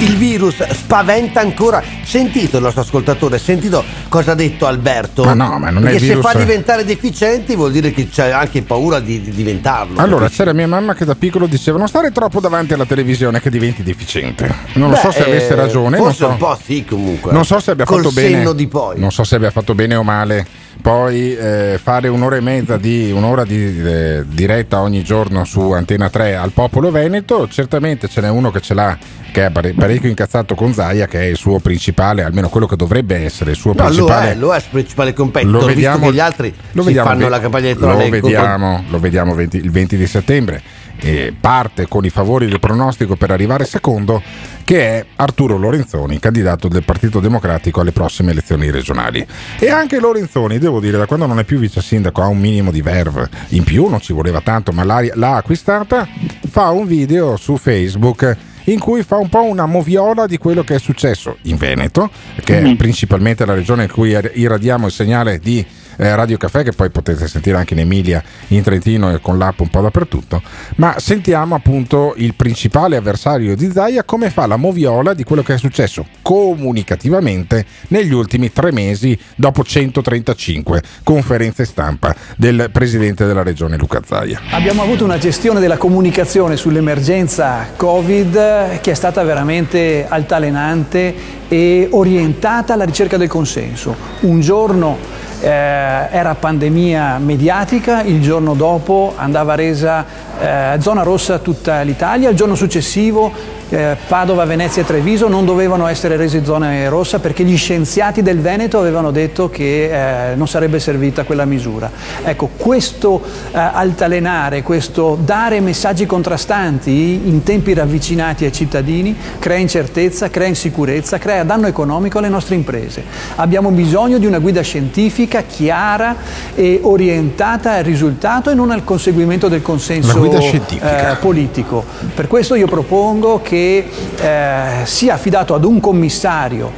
Il virus spaventa ancora. Sentito il nostro ascoltatore, sentito cosa ha detto Alberto. Ma no, ma non è il virus. Se fa diventare deficienti vuol dire che c'è anche paura di diventarlo. Allora, capisci? C'era mia mamma che da piccolo diceva non stare troppo davanti alla televisione che diventi deficiente. Non lo so se avesse ragione. Forse non so, un po' sì comunque. Non so se abbia fatto bene. Col senno di poi. Non so se abbia fatto bene o male. Poi fare un'ora e mezza di un'ora di diretta ogni giorno su Antena 3 al popolo veneto, certamente ce n'è uno che ce l'ha, che è parecchio incazzato con Zaia, che è il suo principale, almeno quello che dovrebbe essere il suo principale. Lo è il principale competitor, visto che gli altri si fanno la campagna elettorale. Lo vediamo il 20 di settembre. E parte con i favori del pronostico per arrivare secondo, che è Arturo Lorenzoni, candidato del Partito Democratico alle prossime elezioni regionali. E anche Lorenzoni, devo dire, da quando non è più vice sindaco ha un minimo di verve in più, non ci voleva tanto, ma l'ha acquistata. Fa un video su Facebook in cui fa un po' una moviola di quello che è successo in Veneto, che è principalmente la regione in cui irradiamo il segnale di Radio Caffè, che poi potete sentire anche in Emilia, in Trentino e con l'app un po' dappertutto. Ma sentiamo appunto il principale avversario di Zaia come fa la moviola di quello che è successo comunicativamente negli ultimi 3 mesi dopo 135 conferenze stampa del presidente della regione Luca Zaia. Abbiamo avuto una gestione della comunicazione sull'emergenza Covid che è stata veramente altalenante e orientata alla ricerca del consenso. Un giorno era pandemia mediatica, il giorno dopo andava resa zona rossa tutta l'Italia, il giorno successivo Padova, Venezia e Treviso non dovevano essere rese zone rossa perché gli scienziati del Veneto avevano detto che non sarebbe servita quella misura. Ecco, questo altalenare, questo dare messaggi contrastanti in tempi ravvicinati ai cittadini crea incertezza, crea insicurezza, crea danno economico alle nostre imprese. Abbiamo bisogno di una guida scientifica chiara e orientata al risultato e non al conseguimento del consenso guida scientifica politico. Per questo io propongo che sia affidato ad un commissario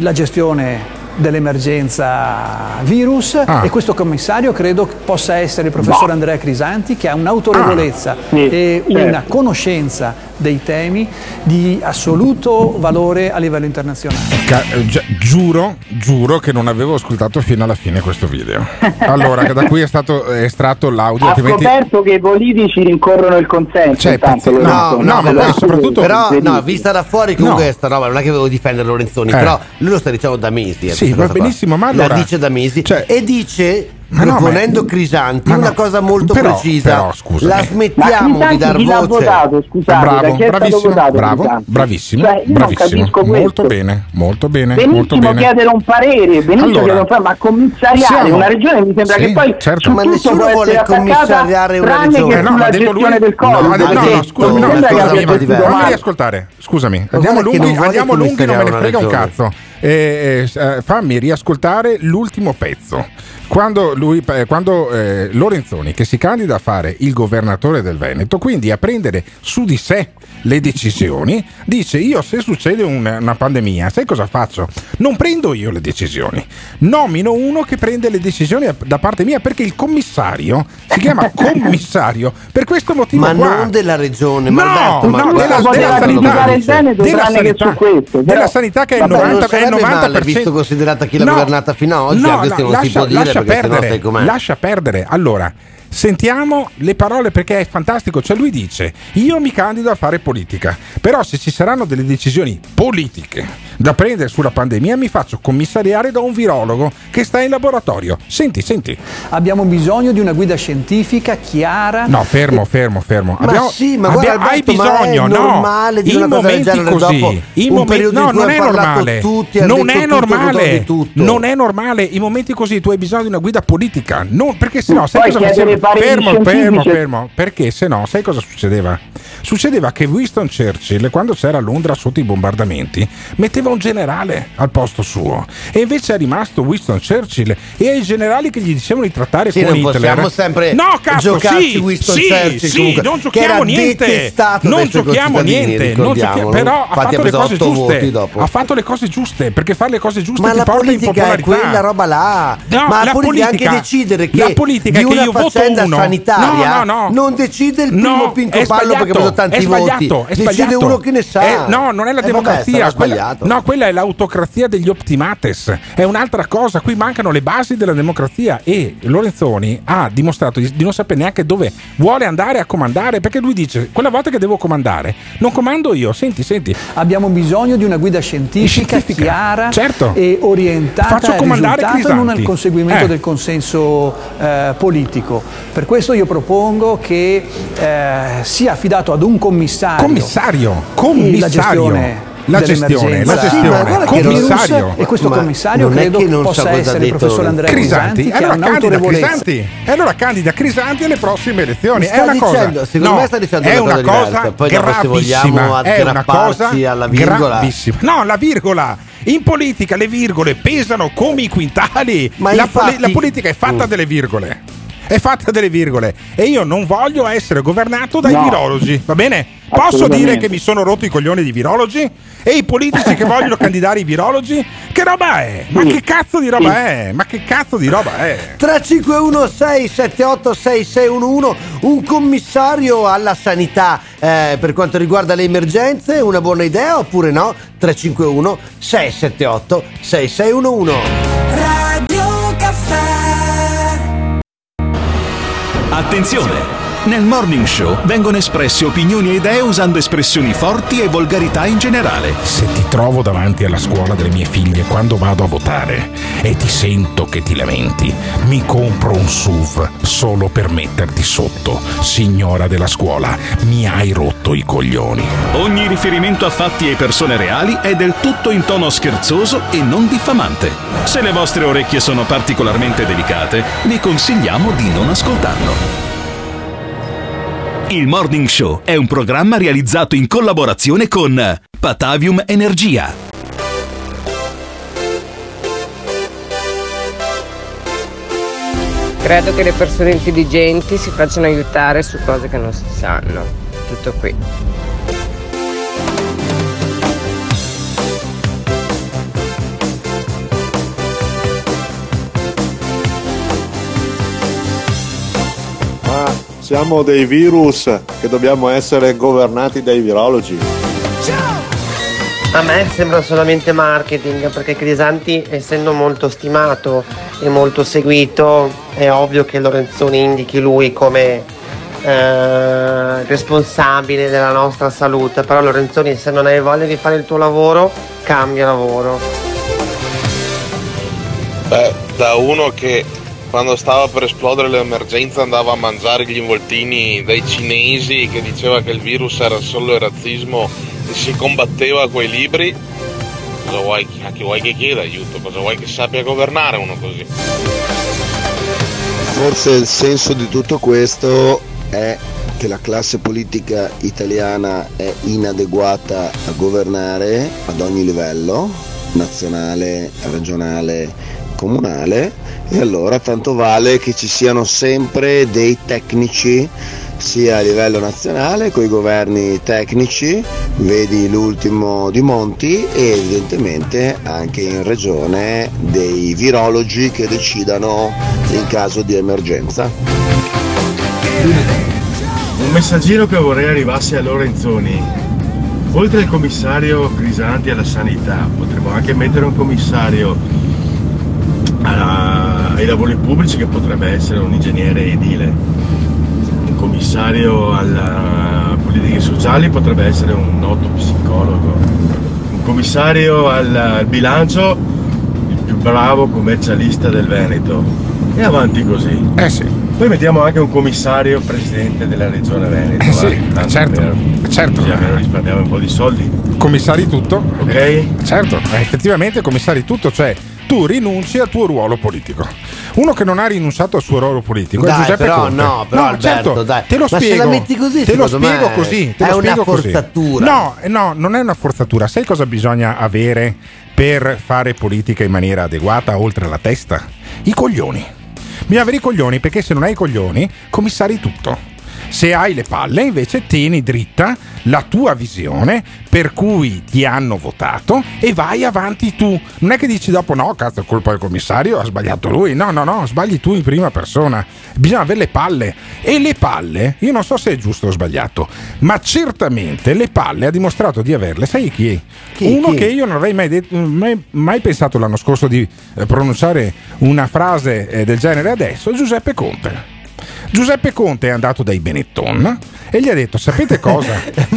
la gestione dell'emergenza virus, e questo commissario credo possa essere il professor Andrea Crisanti, che ha un'autorevolezza e una conoscenza dei temi di assoluto valore a livello internazionale. Giuro che non avevo ascoltato fino alla fine questo video. Allora, da qui è stato estratto l'audio. Ha scoperto che i politici rincorrono il consenso. Cioè, ma soprattutto però, vista da fuori comunque questa roba, non è che devo difendere Lorenzoni, però lui lo sta dicendo da mesi. Sì, va benissimo, ma allora, la dice da mesi, cioè, e dice, proponendo Crisanti, una cosa molto precisa. Però, scusami, la smettiamo di dar voce. L'ha votato, scusate, bravissimo, cioè, bravissimo. Molto bene. Benissimo chiedere un parere, ma commissariare una regione mi sembra che poi ma nessuno vuole commissariare una regione. No, l'ha detto lui. No, scusami, fammi ascoltare. Scusami, andiamo lunghi, non me ne frega un cazzo. Fammi riascoltare l'ultimo pezzo quando Lorenzoni, che si candida a fare il governatore del Veneto, quindi a prendere su di sé le decisioni, dice: io, se succede una pandemia, sai cosa faccio? Non prendo io le decisioni, nomino uno che prende le decisioni da parte mia, perché il commissario si chiama commissario per questo motivo non della regione, della sanità, che è il 90%. 90%, visto considerata chi l'ha governata fino ad oggi, questo non si può dire, perché sennò sai com'è. Lascia perdere. Allora, sentiamo le parole, perché è fantastico. Cioè, lui dice: io mi candido a fare politica, però se ci saranno delle decisioni politiche da prendere sulla pandemia, mi faccio commissariare da un virologo che sta in laboratorio. Senti. Abbiamo bisogno di una guida scientifica chiara. No, fermo. Hai bisogno, è normale di una cosa del genere dopo un periodo in cui hai parlato tutti, non è normale. In momenti così tu hai bisogno di una guida politica, perché sennò sai cosa facciamo? Fermo, perché se no sai cosa succedeva? Succedeva che Winston Churchill, quando c'era a Londra sotto i bombardamenti, metteva un generale al posto suo, e invece è rimasto Winston Churchill e ai generali che gli dicevano di trattare come Hitler. Non possiamo sempre giocarci Winston Churchill, comunque, non giochiamo niente, però ha fatto le cose giuste dopo. Ha fatto le cose giuste, perché fare le cose giuste ti porta in popolarità. Ma la politica è quella roba là, ma la politica è anche decidere che di una faccenda sanitaria non decide il primo Pinco Pallo, perché ha tanti voti, decide uno che ne sa. Non è la democrazia, quella è l'autocrazia degli optimates, è un'altra cosa. Qui mancano le basi della democrazia, e Lorenzoni ha dimostrato di non sapere neanche dove vuole andare a comandare, perché lui dice: quella volta che devo comandare non comando io. Senti, abbiamo bisogno di una guida scientifica chiara, e orientata al risultato, non al conseguimento del consenso politico. Per questo io propongo che sia affidato ad un commissario la gestione commissario, e questo commissario credo che possa essere il professor Andrea Crisanti, che ha un'autorevolezza. Allora candida Crisanti alle prossime elezioni. È una cosa gravissima. No, la virgola in politica, le virgole pesano come i quintali. Ma la politica è fatta delle virgole, e io non voglio essere governato dai virologi, va bene? Posso dire che mi sono rotto i coglioni di virologi e i politici che vogliono candidare i virologi? Che roba è? Ma che cazzo di roba è? 3516786611, un commissario alla sanità per quanto riguarda le emergenze, una buona idea oppure no? 3516786611. Radio Caffè. Attenzione! Nel Morning Show vengono espresse opinioni e idee usando espressioni forti e volgarità in generale. Se ti trovo davanti alla scuola delle mie figlie quando vado a votare e ti sento che ti lamenti, mi compro un SUV solo per metterti sotto. Signora della scuola, mi hai rotto i coglioni. Ogni riferimento a fatti e persone reali è del tutto in tono scherzoso e non diffamante. Se le vostre orecchie sono particolarmente delicate, vi consigliamo di non ascoltarlo. Il Morning Show è un programma realizzato in collaborazione con Patavium Energia. Credo che le persone intelligenti si facciano aiutare su cose che non si sanno. Tutto qui. Ma siamo dei virus che dobbiamo essere governati dai virologi. A me sembra solamente marketing, perché Crisanti, essendo molto stimato e molto seguito, è ovvio che Lorenzoni indichi lui come responsabile della nostra salute. Però Lorenzoni, se non hai voglia di fare il tuo lavoro, cambia lavoro. Beh, da uno che quando stava per esplodere l'emergenza andava a mangiare gli involtini dai cinesi, che diceva che il virus era solo il razzismo e si combatteva coi libri, cosa vuoi, a chi vuoi che chieda aiuto? Cosa vuoi che sappia governare uno così? Forse il senso di tutto questo è che la classe politica italiana è inadeguata a governare ad ogni livello, nazionale, regionale, comunale, e allora tanto vale che ci siano sempre dei tecnici, sia a livello nazionale con i governi tecnici, vedi l'ultimo di Monti, e evidentemente anche in regione dei virologi che decidano in caso di emergenza. Un messaggino che vorrei arrivasse a Lorenzoni: oltre al commissario Crisanti alla sanità, potremmo anche mettere un commissario ai lavori pubblici, che potrebbe essere un ingegnere edile, un commissario alle politiche sociali potrebbe essere un noto psicologo, un commissario al bilancio il più bravo commercialista del Veneto, e avanti così. Sì. Poi mettiamo anche un commissario presidente della regione Veneto. Sì, certo, certo. Almeno risparmiamo un po' di soldi. Commissari tutto. Ok? Certo, effettivamente commissari tutto, cioè tu rinunci al tuo ruolo politico. Uno che non ha rinunciato al suo ruolo politico è Giuseppe Conte. No, però no, Alberto, certo, dai. Te lo spiego. Ma se la metti così, te lo spiego così. È una forzatura. No, non è una forzatura. Sai cosa bisogna avere per fare politica in maniera adeguata, oltre alla testa? I coglioni. Bisogna avere i coglioni, perché se non hai i coglioni commissari tutto. Se hai le palle invece tieni dritta la tua visione per cui ti hanno votato e vai avanti tu. Non è che dici dopo no, cazzo, colpa del commissario, ha sbagliato lui. No, sbagli tu in prima persona. Bisogna avere le palle. E le palle, io non so se è giusto o sbagliato, ma certamente le palle ha dimostrato di averle. Sai chi? Uno che io non avrei mai pensato l'anno scorso di pronunciare una frase del genere adesso, Giuseppe Conte. Giuseppe Conte è andato dai Benetton e gli ha detto: sapete cosa? Certo.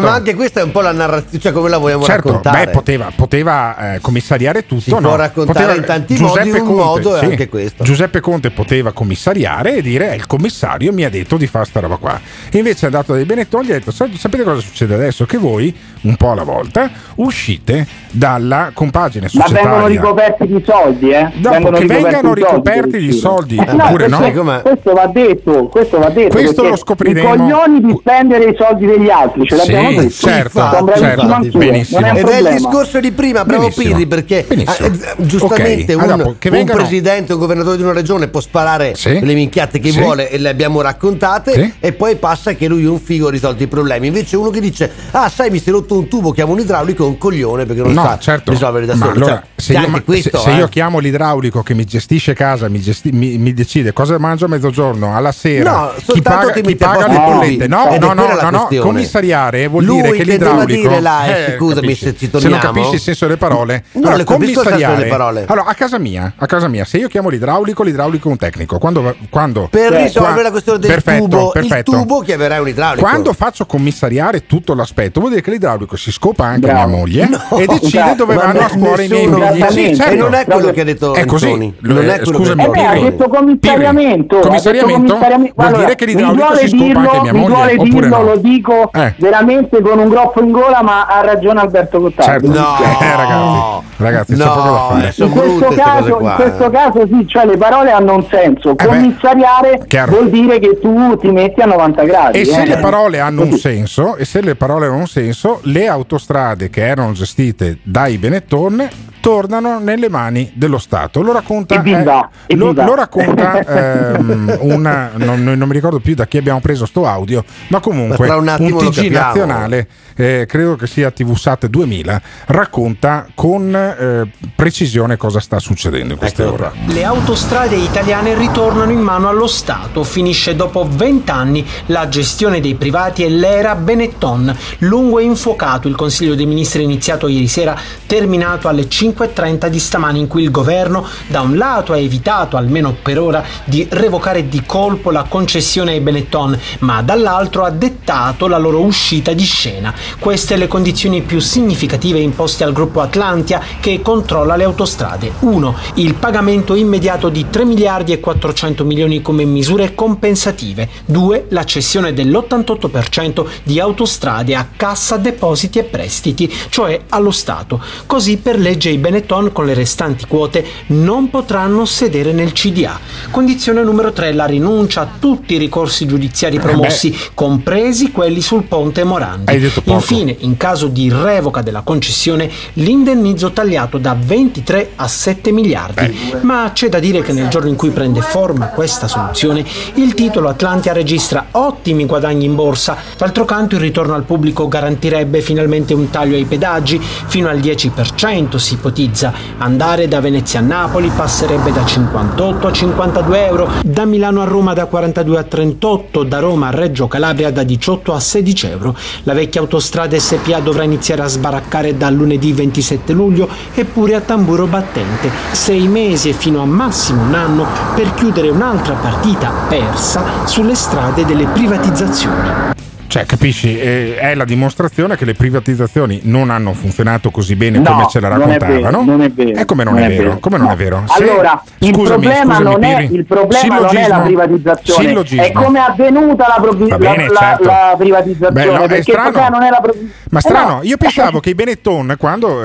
Ma anche questa è un po' la narrazione, cioè come la vogliamo raccontare. Beh, poteva commissariare tutto. Può raccontare in tanti Giuseppe modi, modo è anche questo. Giuseppe Conte poteva commissariare e dire: il commissario mi ha detto di fare sta roba qua. E invece è andato dai Benetton e gli ha detto: sapete cosa succede adesso? Che voi, un po' alla volta, uscite dalla compagine societaria. Ma vengono ricoperti di soldi, eh? Dopo che vengano ricoperti di soldi, oppure no? Questo va detto. Questo lo scopriremo. I coglioni di spendere i soldi degli altri, ce l'abbiamo detto. Certo. Benissimo. Ed è il discorso di prima, bravo Pirri, perché giustamente un presidente, un governatore di una regione può sparare le minchiate che vuole, e le abbiamo raccontate, e poi passa che lui è un figo, ha risolto i problemi. Invece uno che dice: ah, sai, mi si è rotto un tubo, chiamo un idraulico, è un coglione perché non sa risolvere da solo. Allora, se io chiamo l'idraulico che mi gestisce casa, mi decide cosa mangio a mezzogiorno, alla sera, chi paga le bollette, no, commissariare vuol dire che l'idraulico scusami se non capisci il senso delle parole. Allora, commissariare, allora a casa mia se io chiamo l'idraulico è un tecnico, quando per risolvere la questione del tubo. Il tubo chiamerai un idraulico. Quando faccio commissariare tutto l'aspetto vuol dire che l'idraulico si scopa anche mia moglie e decide dove vanno a scuola i miei figli, e non è quello che ha detto Antonio. Scusami, ha detto commissariamento vuol dire che l'idraulico si scopa anche mia moglie. Lo dico veramente con un groppo in gola, ma ha ragione Alberto Gottardo. Certo. Ragazzi, c'è poco da fare. In questo caso sì, cioè le parole hanno un senso. Commissariare vuol dire che tu ti metti a 90 gradi. E se le parole hanno un senso, le autostrade che erano gestite dai Benetton tornano nelle mani dello Stato. Lo racconta, non mi ricordo più da chi abbiamo preso sto audio, ma comunque un TG nazionale, credo che sia TV Sat 2000, racconta con precisione cosa sta succedendo in queste ore. Le autostrade italiane ritornano in mano allo Stato. Finisce dopo 20 anni la gestione dei privati e l'era Benetton. Lungo e infuocato il Consiglio dei Ministri iniziato ieri sera, terminato alle 5:30 di stamani, in cui il governo da un lato ha evitato, almeno per ora, di revocare di colpo la concessione ai Benetton, ma dall'altro ha dettato la loro uscita di scena. Queste le condizioni più significative imposte al gruppo Atlantia, che controlla le autostrade. 1. Il pagamento immediato di 3 miliardi e 400 milioni come misure compensative. 2. La cessione dell'88% di autostrade a Cassa Depositi e Prestiti, cioè allo Stato. Così per legge i Benetton, con le restanti quote, non potranno sedere nel CDA. Condizione numero 3. La rinuncia a tutti i ricorsi giudiziari promossi, compresi quelli sul Ponte Morandi. Infine, in caso di revoca della concessione, l'indennizzo tagliato da 23 a 7 miliardi. Ma c'è da dire che nel giorno in cui prende forma questa soluzione, il titolo Atlantia registra ottimi guadagni in borsa. D'altro canto, il ritorno al pubblico garantirebbe finalmente un taglio ai pedaggi fino al 10%, si ipotizza. Andare da Venezia a Napoli passerebbe da 58 a 52 euro, da Milano a Roma da 42 a 38, da Roma a Reggio Calabria da 18 a 16 euro. La vecchia Autostrade SPA dovrà iniziare a sbaraccare dal lunedì 27 luglio, eppure a tamburo battente. 6 mesi e fino a massimo un anno per chiudere un'altra partita persa sulle strade delle privatizzazioni. Cioè, capisci, è la dimostrazione che le privatizzazioni non hanno funzionato così bene come ce la raccontavano. Non è vero. Allora, il problema non è la privatizzazione, è come è avvenuta la privatizzazione. Io pensavo che i Benetton, quando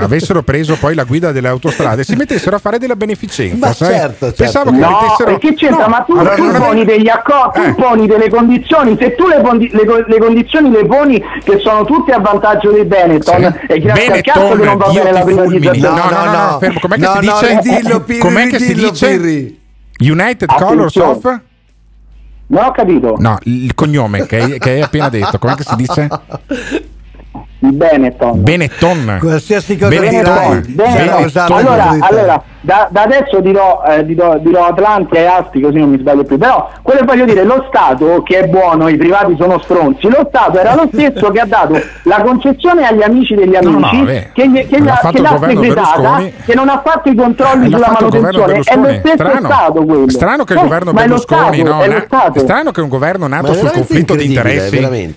avessero preso poi la guida delle autostrade, si mettessero a fare della beneficenza. Ma certo. Pensavo che perché c'entra? Ma tu poni degli accordi, tu poni delle condizioni. Se tu le condizioni le poni che sono tutte a vantaggio dei Benetton, sì, è grazie al cazzo che non va bene la privatizzazione. No, fermo, com'è che si dice United Colors of? Non ho capito. No, il cognome che hai appena detto, com'è che si dice? Benetton. Qualsiasi cosa Benetton. Allora da adesso dirò Atlantia e Asti, così non mi sbaglio più. Però quello che voglio dire, lo Stato che è buono, i privati sono stronzi. Lo Stato era lo stesso che ha dato la concessione agli amici degli amici, che l'ha segretata, che non ha fatto i controlli sulla manutenzione. È lo stesso Stato quello. Strano che il governo Berlusconi, strano che un governo nato sul conflitto di interessi,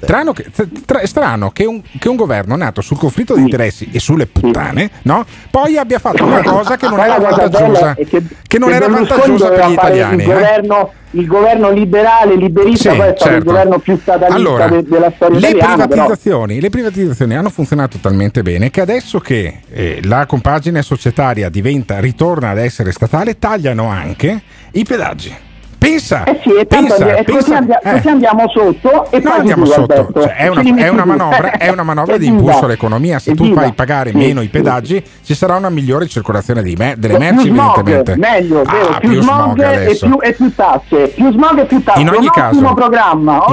strano che un governo nato sul conflitto di interessi e sulle puttane, no? Poi abbia fatto una cosa che non era vantaggiosa, per gli italiani. Il governo liberale, liberista, poi è stato il governo più statalista della storia italiana. Le privatizzazioni hanno funzionato talmente bene che adesso che la compagine societaria ritorna ad essere statale, tagliano anche i pedaggi. Così andiamo sotto e poi andiamo sotto. Cioè, è una manovra di impulso all'economia. Se tu fai pagare meno i pedaggi, ci sarà una migliore circolazione delle merci, evidentemente. Meglio, più smog e più tasse. Più smog e più tasse. In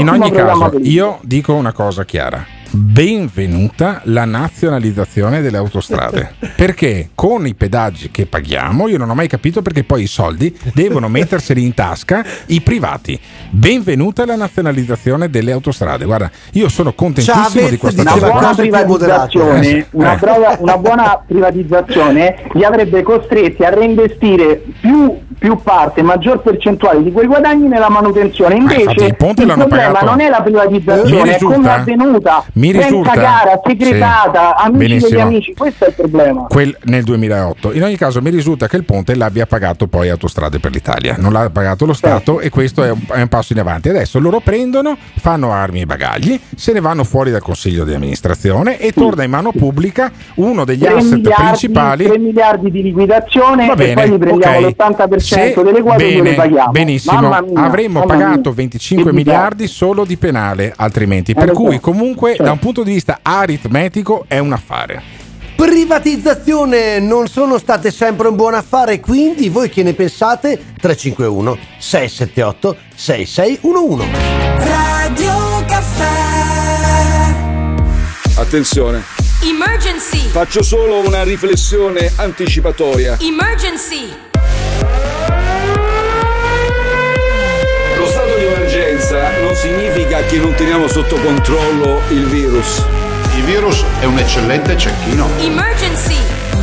ogni caso, io dico una cosa chiara: benvenuta la nazionalizzazione delle autostrade, perché con i pedaggi che paghiamo, io non ho mai capito perché poi i soldi devono metterseli in tasca i privati. Benvenuta la nazionalizzazione delle autostrade. Guarda, io sono contentissimo di questa cosa. Una buona privatizzazione li avrebbe costretti a reinvestire più parte, maggior percentuale di quei guadagni nella manutenzione. Invece il problema non è la privatizzazione, è come è avvenuta. Gara segretata, amici degli amici, questo è il problema. Nel 2008, in ogni caso, mi risulta che il ponte l'abbia pagato poi Autostrade per l'Italia, non l'ha pagato lo Stato, e questo è un passo in avanti. Adesso loro prendono, fanno armi e bagagli, se ne vanno fuori dal Consiglio di amministrazione e torna in mano pubblica uno degli asset principali. 3 miliardi di liquidazione, e poi gli prendiamo l'80%. Avremmo pagato 25 miliardi solo di penale, altrimenti, per cui comunque da un punto di vista aritmetico è un affare. privatizzazione non sono state sempre un buon affare, quindi voi che ne pensate? 351 678 6611. Radio Caffè. Attenzione. Emergency. Faccio solo una riflessione anticipatoria. Emergency. Lo stato di emergenza non significa che non teniamo sotto controllo il virus. Il virus è un eccellente cecchino. Emergency.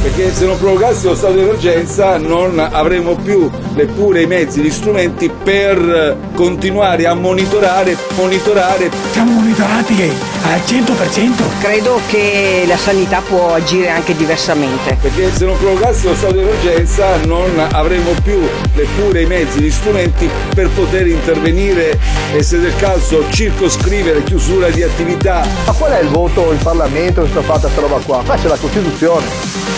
Perché se non provocassi lo stato di emergenza non avremo più neppure i mezzi, gli strumenti per continuare a monitorare. Siamo monitorati al 100%. Credo che la sanità può agire anche diversamente. Perché se non provocassi lo stato di emergenza non avremo più neppure i mezzi, gli strumenti per poter intervenire e, se del caso, circoscrivere chiusura di attività. Ma qual è il voto in Parlamento che sta fatta questa roba qua? Qua c'è la Costituzione.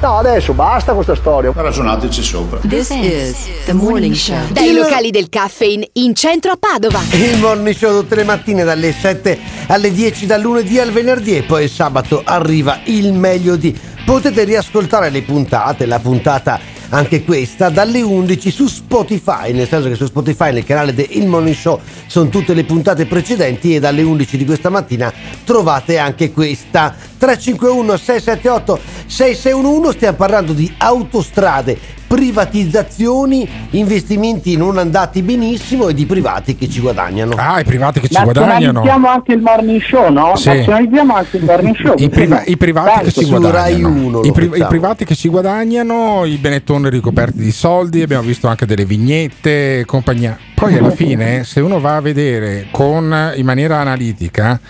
No, adesso basta questa storia. Ragionateci sopra. This is the morning show. Dai locali del caffè in centro a Padova. Il morning show tutte le mattine dalle 7 alle 10, dal lunedì al venerdì, e poi il sabato arriva il meglio di. Potete riascoltare le puntate, la puntata anche questa, dalle 11 su Spotify, nel senso che su Spotify, nel canale del Il Morning Show, sono tutte le puntate precedenti, e dalle 11 di questa mattina trovate anche questa. 351 678 6611. Stiamo parlando di autostrade, privatizzazioni, investimenti non andati benissimo e di privati che ci guadagnano. Ah, i privati che ci guadagnano. Nazionalizziamo anche il morning show, no? Sì. Nazionalizziamo anche il morning show. I privati che ci guadagnano. I privati che ci guadagnano, i Benetton ricoperti di soldi, abbiamo visto anche delle vignette e compagnia. Poi alla fine, se uno va a vedere in maniera analitica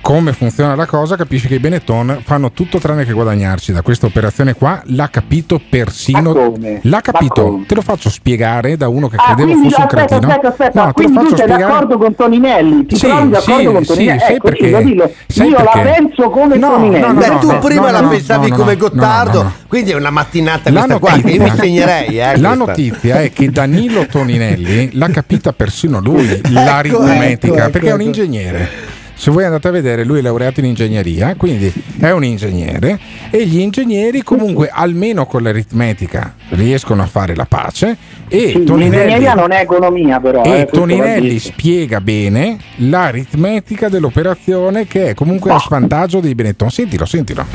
come funziona la cosa, capisci che i Benetton fanno tutto tranne che guadagnarci da questa operazione qua. L'ha capito persino. L'ha capito, te lo faccio spiegare da uno che credevo fosse un cretino. Aspetta. No, quindi tu sei d'accordo con Toninelli? Ti trovi d'accordo con Toninelli? Sì, ecco, perché io la penso come Toninelli. Beh, tu prima la pensavi come Gottardo, quindi è una mattinata questa qua che io mi segnerei. La notizia è che Danilo Toninelli l'ha capita persino lui, l'aritmetica, perché è un ingegnere. Se voi andate a vedere, lui è laureato in ingegneria, quindi è un ingegnere, e gli ingegneri comunque almeno con l'aritmetica riescono a fare la pace. E sì, l'ingegneria non è economia, però. E Toninelli spiega bene l'aritmetica dell'operazione, che è comunque a svantaggio dei Benetton. Sentilo.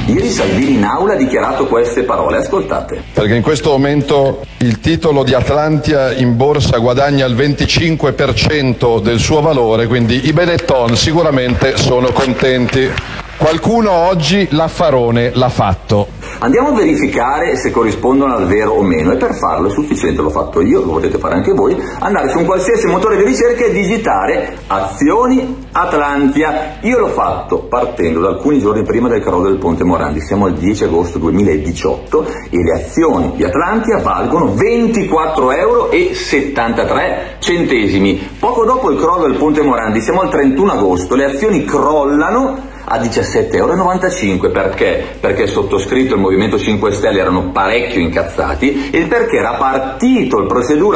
Ieri Salvini in aula ha dichiarato queste parole, ascoltate. Perché in questo momento il titolo di Atlantia in borsa guadagna il 25% del suo valore, quindi i Benetton sicuramente sono contenti. Qualcuno oggi l'affarone l'ha fatto. Andiamo a verificare se corrispondono al vero o meno, e per farlo è sufficiente, l'ho fatto io, lo potete fare anche voi, andare su un qualsiasi motore di ricerca e digitare azioni Atlantia. Io l'ho fatto partendo da alcuni giorni prima del crollo del Ponte Morandi, siamo al 10 agosto 2018 e le azioni di Atlantia valgono €24,73. Poco dopo il crollo del Ponte Morandi, siamo al 31 agosto, le azioni crollano a €17,95. Perché? Perché sottoscritto il Movimento 5 Stelle erano parecchio incazzati, e perché era partito la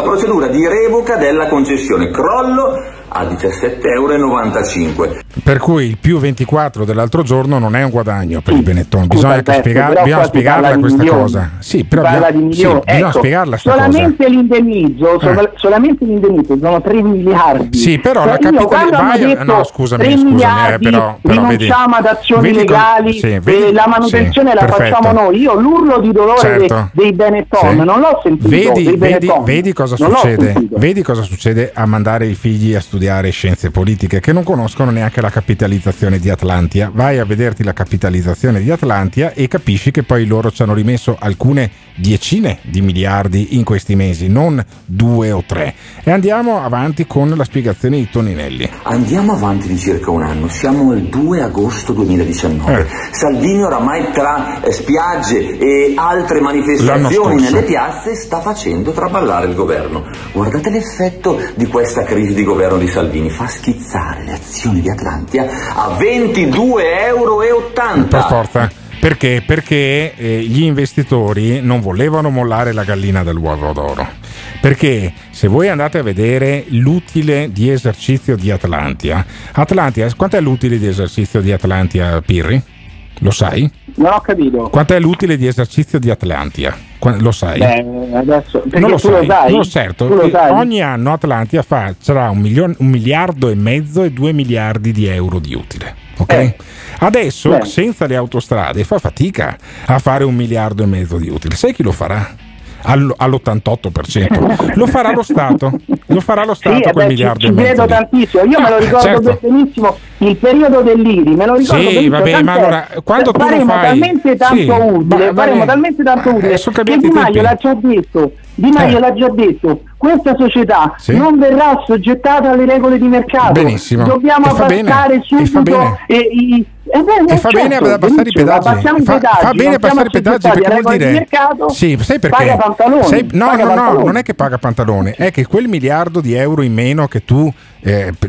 procedura di revoca della concessione. Crollo a €17,95. Per cui il più 24 dell'altro giorno non è un guadagno per il Benetton. Bisogna spiegarla questa cosa. Sì, però bisogna spiegarla questa cosa. Solamente l'indennizzo sono 3 miliardi. Sì, però la capitalizzazione. No, scusami, però rinunciamo ad azioni legali, la manutenzione la facciamo noi. Io l'urlo di dolore dei Benetton non l'ho sentito. Vedi cosa succede a mandare i figli a studiare scienze politiche, che non conoscono neanche la capitalizzazione di Atlantia. Vai a vederti la capitalizzazione di Atlantia e capisci che poi loro ci hanno rimesso alcune decine di miliardi in questi mesi, non 2 o 3. E andiamo avanti con la spiegazione di Toninelli. Andiamo avanti di circa un anno, siamo al 2 agosto 2019. Salvini oramai tra spiagge e altre manifestazioni nelle piazze sta facendo traballare il governo. Guardate l'effetto di questa crisi di governo di Salvini, fa schizzare le azioni di Atlantia a €22,80. Per forza. Perché? Perché gli investitori non volevano mollare la gallina dall'uovo d'oro. Perché se voi andate a vedere l'utile di esercizio di Atlantia, quanto è l'utile di esercizio di Atlantia, Pirri? Lo sai? Non ho capito. Quanto è l'utile di esercizio di Atlantia? Lo sai? Beh, adesso, non lo sai. No, certo. Lo sai. Ogni anno Atlantia fa tra 1,5 miliardi e 2 miliardi di euro di utile. Ok? Adesso, senza le autostrade, fa fatica a fare 1,5 miliardi di utile. Sai chi lo farà? all'88% lo farà lo Stato, quel miliardo e mezzo. Ci credo tantissimo, io me lo ricordo benissimo il periodo dell'IRI, me lo ricordo benissimo, ma allora quando tu lo fai talmente tanto utile, faremo talmente tanto utile che Di Maio l'ha già detto, questa società non verrà soggettata alle regole di mercato. Benissimo. Dobbiamo abbassare subito e fa bene ad abbassare i pedaggi, fa bene abbassare i pedaggi, perché vuol dire sai perché? Paga pantalone, no, non è che paga pantalone, è che quel miliardo di euro in meno che tu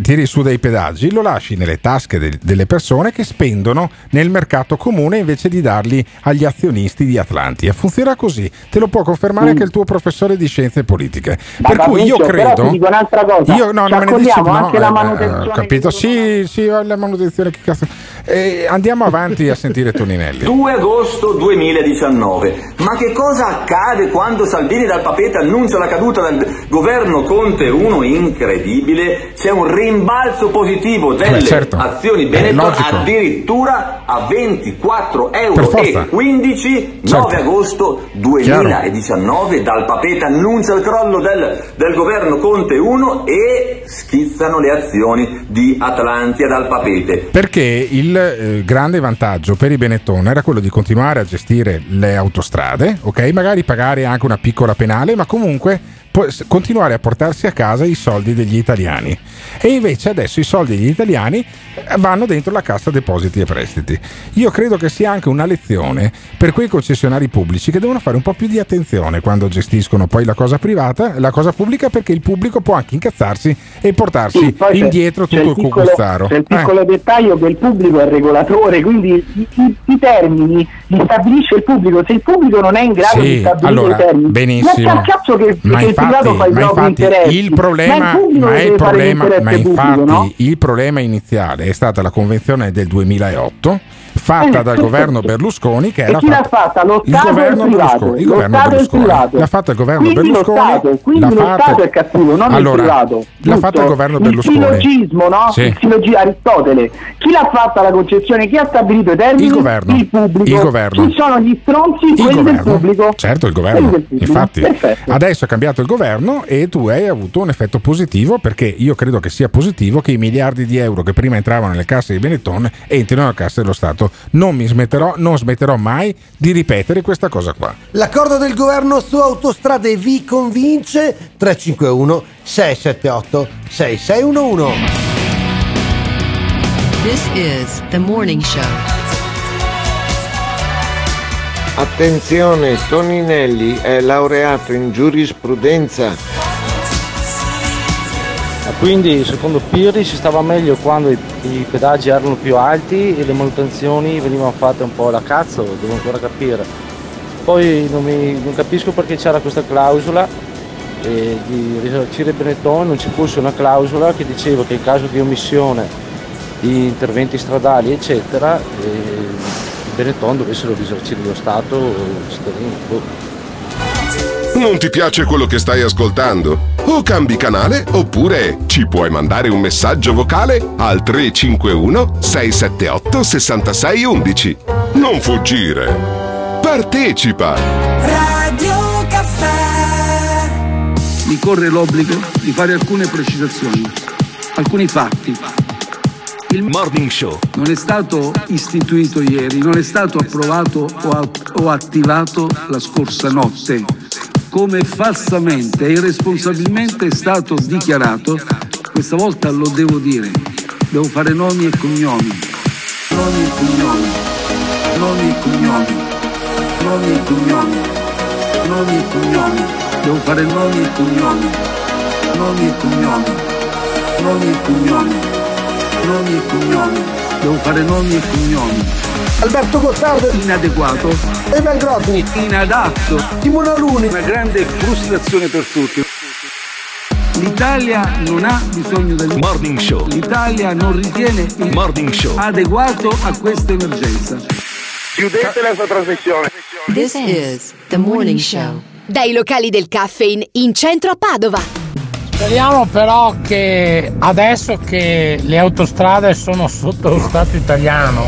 tiri su dai pedaggi lo lasci nelle tasche delle persone che spendono nel mercato comune invece di darli agli azionisti di Atlantia. Funziona così, te lo può confermare anche il tuo professore di scienze politiche. Per cui io credo, dico un'altra cosa, la manutenzione, capito? Sì, la manutenzione, che cazzo. Andiamo avanti a sentire Toninelli. 2 agosto 2019. Ma che cosa accade quando Salvini dal papete annuncia la caduta del governo Conte 1? Incredibile, c'è un rimbalzo positivo delle azioni Benetton, addirittura a 24,15 €. 9 agosto 2019 dal papete annuncia il crollo del governo Conte 1 e schizzano le azioni di Atlantia dal papete. Perché il grande vantaggio per i Benetton era quello di continuare a gestire le autostrade, ok? Magari pagare anche una piccola penale, ma comunque continuare a portarsi a casa i soldi degli italiani. E invece adesso i soldi degli italiani vanno dentro la Cassa Depositi e Prestiti. Io credo che sia anche una lezione per quei concessionari pubblici che devono fare un po' più di attenzione quando gestiscono poi la cosa privata, la cosa pubblica, perché il pubblico può anche incazzarsi e portarsi indietro tutto il cucuzzaro. C'è il piccolo dettaglio che il pubblico è il regolatore, quindi i termini li stabilisce il pubblico. Se il pubblico non è in grado di stabilire i termini, benissimo, ma cazzo che infatti il problema, il problema iniziale è stata la convenzione del 2008 fatta dal governo Berlusconi, che era fatta lo Stato, il governo Berlusconi l'ha fatta il governo Berlusconi, quindi lo Stato è cattivo, non il privato. L'ha fatta il governo Berlusconi. Il silogismo, no? Il silogismo Aristotele. Chi l'ha fatta la concessione? Chi ha stabilito i termini? Il governo. Il pubblico. Il governo. Chi sono gli stronzi? Quelli del pubblico. Certo, il governo. Infatti, adesso è cambiato il governo e tu hai avuto un effetto positivo, perché io credo che sia positivo che i miliardi di euro che prima entravano nelle casse di Benetton entrino nella cassa dello Stato. Non smetterò mai di ripetere questa cosa qua. L'accordo del governo su autostrade vi convince? 351 678 6611. This is the morning show. Attenzione, Toninelli è laureato in giurisprudenza. Quindi secondo Pirri si stava meglio quando i pedaggi erano più alti e le manutenzioni venivano fatte un po' alla cazzo, devo ancora capire. Poi non capisco perché c'era questa clausola di risarcire Benetton, non ci fosse una clausola che diceva che in caso di omissione di interventi stradali eccetera Benetton dovessero risarcire lo Stato e i cittadini. Non ti piace quello che stai ascoltando? O cambi canale oppure ci puoi mandare un messaggio vocale al 351 678 6611. Non fuggire, partecipa. Radio Caffè. Mi corre l'obbligo di fare alcune precisazioni, alcuni fatti. Il Morning Show non è stato istituito ieri, non è stato approvato o attivato la scorsa notte, come falsamente e irresponsabilmente è stato dichiarato. Questa volta lo devo dire, devo fare nomi e cognomi, nomi e cognomi, nomi e cognomi, nomi e cognomi, nomi e cognomi, devo fare nomi e cognomi, nomi e cognomi, nomi e cognomi, nomi e cognomi, devo fare nomi e cognomi. Alberto Gottardo, inadeguato. Ivan Grozny, inadatto. Simone Alunni, una grande frustrazione per tutti. L'Italia non ha bisogno del Morning Show. L'Italia non ritiene il Morning Show adeguato a questa emergenza. Chiudete la sua trasmissione. This is the morning show. Dai locali del caffè in centro a Padova. Speriamo però che adesso che le autostrade sono sotto lo Stato italiano,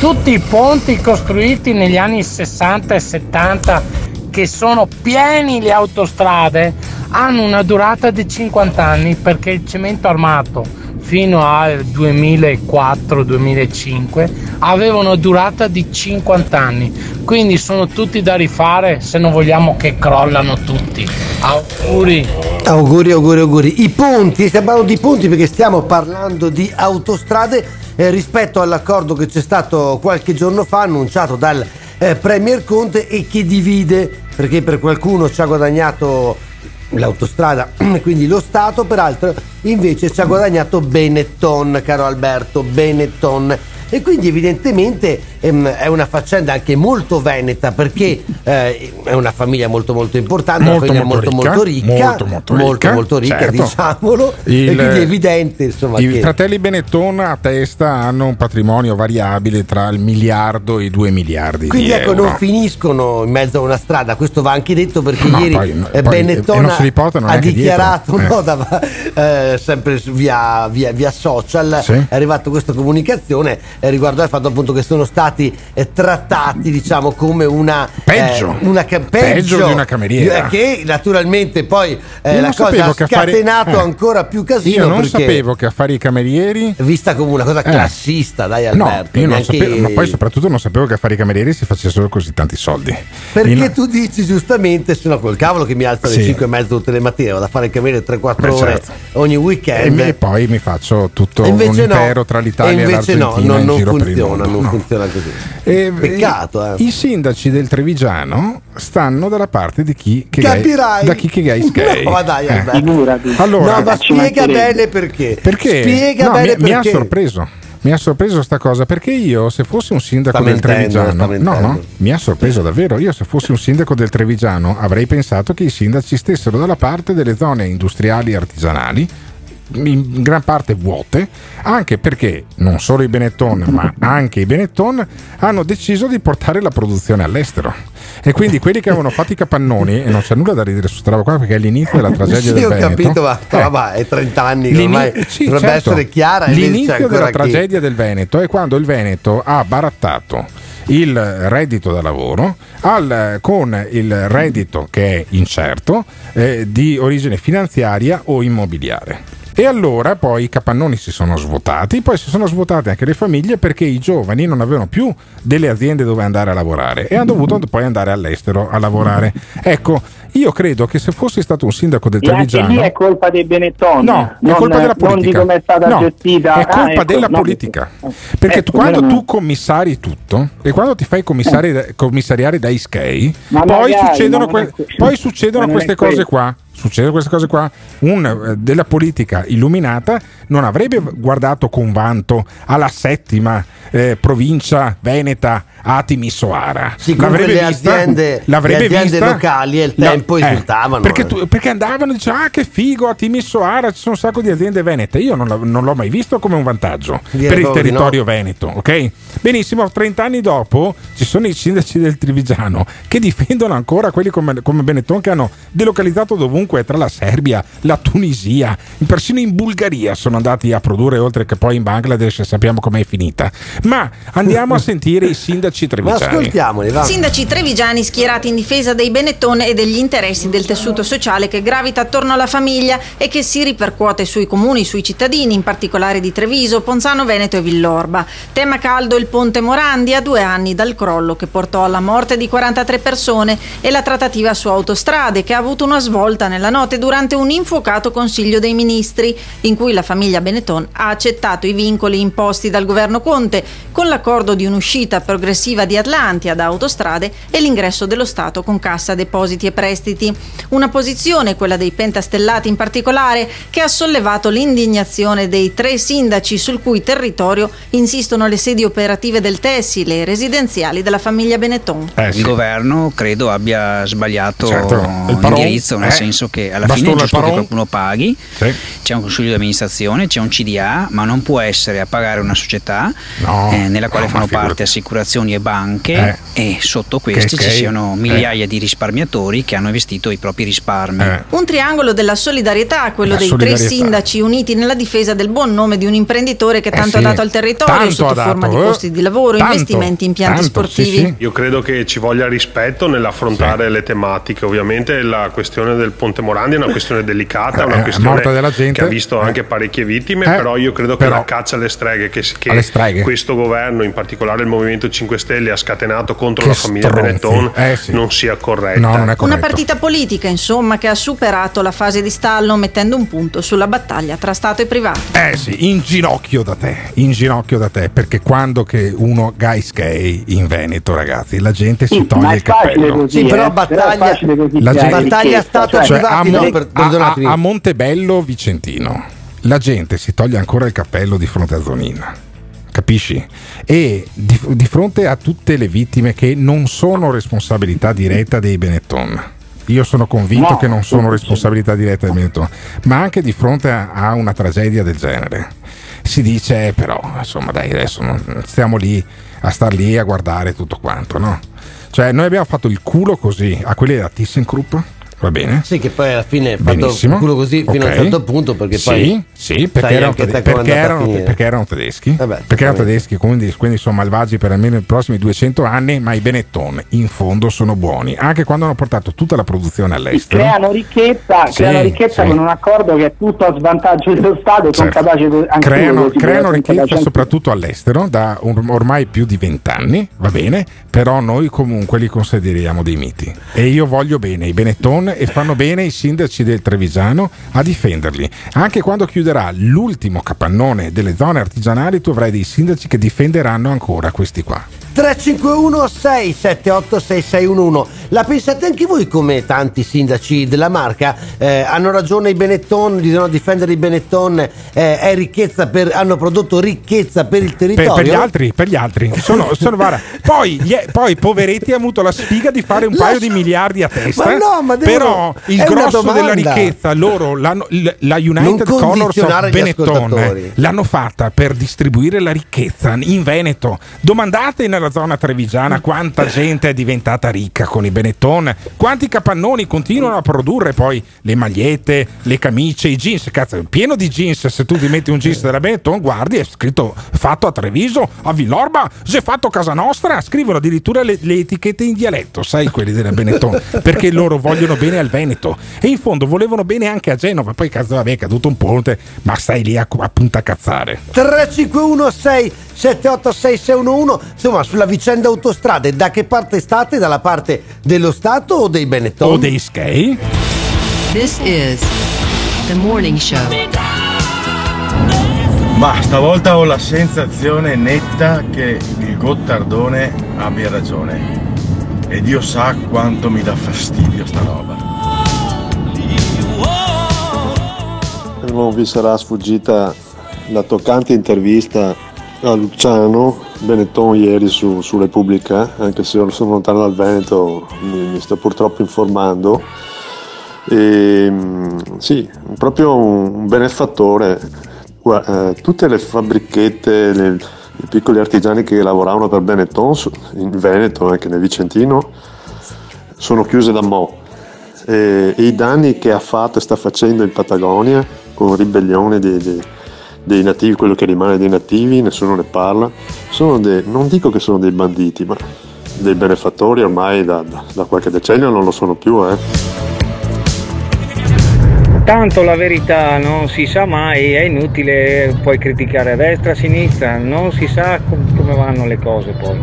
tutti i ponti costruiti negli anni 60 e 70 che sono pieni le autostrade hanno una durata di 50 anni perché il cemento armato fino al 2004-2005 aveva una durata di 50 anni, quindi sono tutti da rifare se non vogliamo che crollano tutti. Auguri. I ponti, stiamo parlando di ponti perché stiamo parlando di autostrade rispetto all'accordo che c'è stato qualche giorno fa annunciato dal Premier Conte e che divide, perché per qualcuno ci ha guadagnato l'autostrada, quindi lo Stato, peraltro invece ci ha guadagnato Benetton, caro Alberto, Benetton, e quindi evidentemente è una faccenda anche molto veneta perché è una famiglia molto importante, molto ricca, certo. Diciamolo, e quindi è evidente, insomma, i fratelli Benetton a testa hanno un patrimonio variabile tra il miliardo e i 2 miliardi, quindi euro. Non finiscono in mezzo a una strada, questo va anche detto perché ieri Benetton ha dichiarato sempre via social, sì. È arrivata questa comunicazione riguardo al fatto appunto che sono stati trattati, diciamo, come peggio di una cameriera, che naturalmente poi la cosa ha scatenato ancora più casino. Io non sapevo che a fare i camerieri vista come una cosa classista, dai Alberto, no, sapevo, ma poi soprattutto non sapevo che a fare i camerieri si facessero così tanti soldi, perché tu dici giustamente, se no col cavolo che mi alzo alle 5 e mezzo tutte le mattine, vado a fare il cameriere 3-4 ore, certo, ogni weekend, e poi mi faccio tutto un impero tra l'Italia e l'Argentina. Non funziona così. Peccato. I sindaci del Trevigiano stanno dalla parte di chi che capirai, da chi che gay gay. No, ma dai, allora, no, ma spiega bene perché? Mi ha sorpreso. Mi ha sorpreso sta cosa, perché io se fossi un sindaco del Trevigiano, mi ha sorpreso davvero, io se fossi un sindaco del Trevigiano avrei pensato che i sindaci stessero dalla parte delle zone industriali e artigianali, in gran parte vuote, anche perché non solo i Benetton ma anche i Benetton hanno deciso di portare la produzione all'estero, e quindi quelli che avevano fatto i capannoni, e non c'è nulla da ridere su questa roba qua perché è l'inizio della tragedia del Veneto, ma è 30 anni ormai, dovrebbe essere chiara, l'inizio della tragedia del Veneto è quando il Veneto ha barattato il reddito da lavoro con il reddito che è incerto, di origine finanziaria o immobiliare. E allora poi i capannoni si sono svuotati, poi si sono svuotate anche le famiglie perché i giovani non avevano più delle aziende dove andare a lavorare e hanno dovuto poi andare all'estero a lavorare. Ecco, io credo che se fossi stato un sindaco del Trevigiano, anche lì è colpa dei Benetton, è colpa della politica, non di come è stata gestita, è colpa della politica, perché quando tu commissari tutto e quando ti fai commissariare da Ischei, poi succedono queste cose qua. Succede queste cose qua. Un della politica illuminata non avrebbe guardato con vanto alla settima provincia veneta Atimi-Soara. Le aziende locali e il tempo esultavano perché andavano e dicevano che figo Atimi-Soara, ci sono un sacco di aziende venete. Io non l'ho mai visto come un vantaggio per il territorio veneto, ok? Benissimo, 30 anni dopo ci sono i sindaci del Trevigiano che difendono ancora quelli come Benetton che hanno delocalizzato dovunque, tra la Serbia, la Tunisia, persino in Bulgaria sono andati a produrre, oltre che poi in Bangladesh, sappiamo com'è finita. Ma andiamo a sentire i sindaci trevigiani. Ascoltiamoli, va. Sindaci trevigiani schierati in difesa dei Benetton e degli interessi del tessuto sociale che gravita attorno alla famiglia e che si ripercuote sui comuni, sui cittadini, in particolare di Treviso, Ponzano Veneto e Villorba. Tema caldo il Ponte Morandi, a 2 anni dal crollo che portò alla morte di 43 persone e la trattativa su autostrade che ha avuto una svolta nella notte durante un infuocato Consiglio dei Ministri in cui la famiglia Benetton ha accettato i vincoli imposti dal governo Conte con l'accordo di un'uscita progressiva di Atlantia da autostrade e l'ingresso dello Stato con Cassa Depositi e Prestiti. Una posizione, quella dei pentastellati in particolare, che ha sollevato l'indignazione dei 3 sindaci sul cui territorio insistono le sedi operative del tessile e residenziali della famiglia Benetton. Sì. Il governo credo abbia sbagliato l'indirizzo, nel senso che alla fine è giusto che qualcuno paghi, sì. C'è un consiglio di amministrazione, c'è un CDA, ma non può essere a pagare una società nella quale fanno parte assicurazioni, e banche, e sotto questi ci siano migliaia di risparmiatori che hanno investito i propri risparmi. Un triangolo della solidarietà, quello dei tre sindaci uniti nella difesa del buon nome di un imprenditore che tanto ha dato al territorio, sotto forma di posti di lavoro, investimenti in impianti sportivi. Io credo che ci voglia rispetto nell'affrontare le tematiche. Ovviamente la questione del Ponte Morandi è una questione delicata, è una questione della gente, che ha visto anche parecchie vittime, però io credo che la caccia alle streghe che questo governo, in particolare il Movimento 5 Stelle, ha scatenato contro la famiglia Benetton non sia corretta. No, non è corretto. Una partita politica, insomma, che ha superato la fase di stallo, mettendo un punto sulla battaglia tra Stato e privato. In ginocchio da te, perché quando che uno gay in Veneto, ragazzi, la gente si toglie il cappello. Così, però battaglia, però la battaglia a Montebello Vicentino la gente si toglie ancora il cappello di fronte a Zonina, capisci? E di fronte a tutte le vittime che non sono responsabilità diretta dei Benetton. Io sono convinto che non sono responsabilità diretta dei Benetton, ma anche di fronte a una tragedia del genere si dice però, insomma, dai, adesso non stiamo lì a star lì a guardare tutto quanto, no? Cioè, noi abbiamo fatto il culo così a quelli della ThyssenKrupp, va bene? Sì, che poi alla fine ha fatto il culo così fino a un certo punto, perché poi perché erano tedeschi. Vabbè, perché erano tedeschi, quindi sono malvagi per almeno i prossimi 200 anni, ma i Benetton in fondo sono buoni, anche quando hanno portato tutta la produzione all'estero. Creano ricchezza con un accordo che è tutto a svantaggio dello Stato, sono capaci anche creano ricchezza soprattutto all'estero da ormai più di 20 anni, va bene? Però noi comunque li consideriamo dei miti e io voglio bene i Benetton e fanno bene i sindaci del Trevigiano a difenderli. Anche quando chiuderà l'ultimo capannone delle zone artigianali, tu avrai dei sindaci che difenderanno ancora questi qua. 351-678-6611. La pensate anche voi come tanti sindaci della Marca? Hanno ragione i Benetton, bisogna difendere i Benetton, è ricchezza hanno prodotto ricchezza per il territorio. Per gli altri. Sono poi poveretti hanno avuto la sfiga di fare un paio di miliardi a testa. Ma no, ma però il grosso della ricchezza loro la United Colors of Benetton l'hanno fatta per distribuire la ricchezza in Veneto. Domandate nella zona trevigiana quanta gente è diventata ricca con i Benetton, quanti capannoni continuano a produrre poi le magliette, le camicie, i jeans. Cazzo, è pieno di jeans. Se tu ti metti un jeans della Benetton, guardi, è scritto fatto a Treviso, a Villorba, se è fatto a casa nostra. Scrivono addirittura le etichette in dialetto, sai, quelli della Benetton, perché loro vogliono bene al Veneto e in fondo volevano bene anche a Genova. Poi cazzo, vabbè, è caduto un ponte, ma stai lì a puntacazzare. 351-678-6611. Insomma, sulla vicenda Autostrade, da che parte state? Dalla parte dello Stato o dei Benetton? O dei Skei? This is the morning show. Ma stavolta ho la sensazione netta che il Gottardone abbia ragione. E Dio sa quanto mi dà fastidio sta roba. Non vi sarà sfuggita la toccante intervista a Luciano Benetton ieri su Repubblica, anche se io sono lontano dal Veneto, mi sto purtroppo informando. E, sì, proprio un benefattore. Tutte le fabbrichette, i piccoli artigiani che lavoravano per Benetton in Veneto, anche nel Vicentino, sono chiuse da mo'. E i danni che ha fatto e sta facendo in Patagonia con ribellione dei nativi, quello che rimane dei nativi, nessuno ne parla. Sono non dico che sono dei banditi, ma dei benefattori ormai da qualche decennio non lo sono più. Tanto la verità non si sa mai, è inutile poi criticare a destra, a sinistra, non si sa come vanno le cose poi.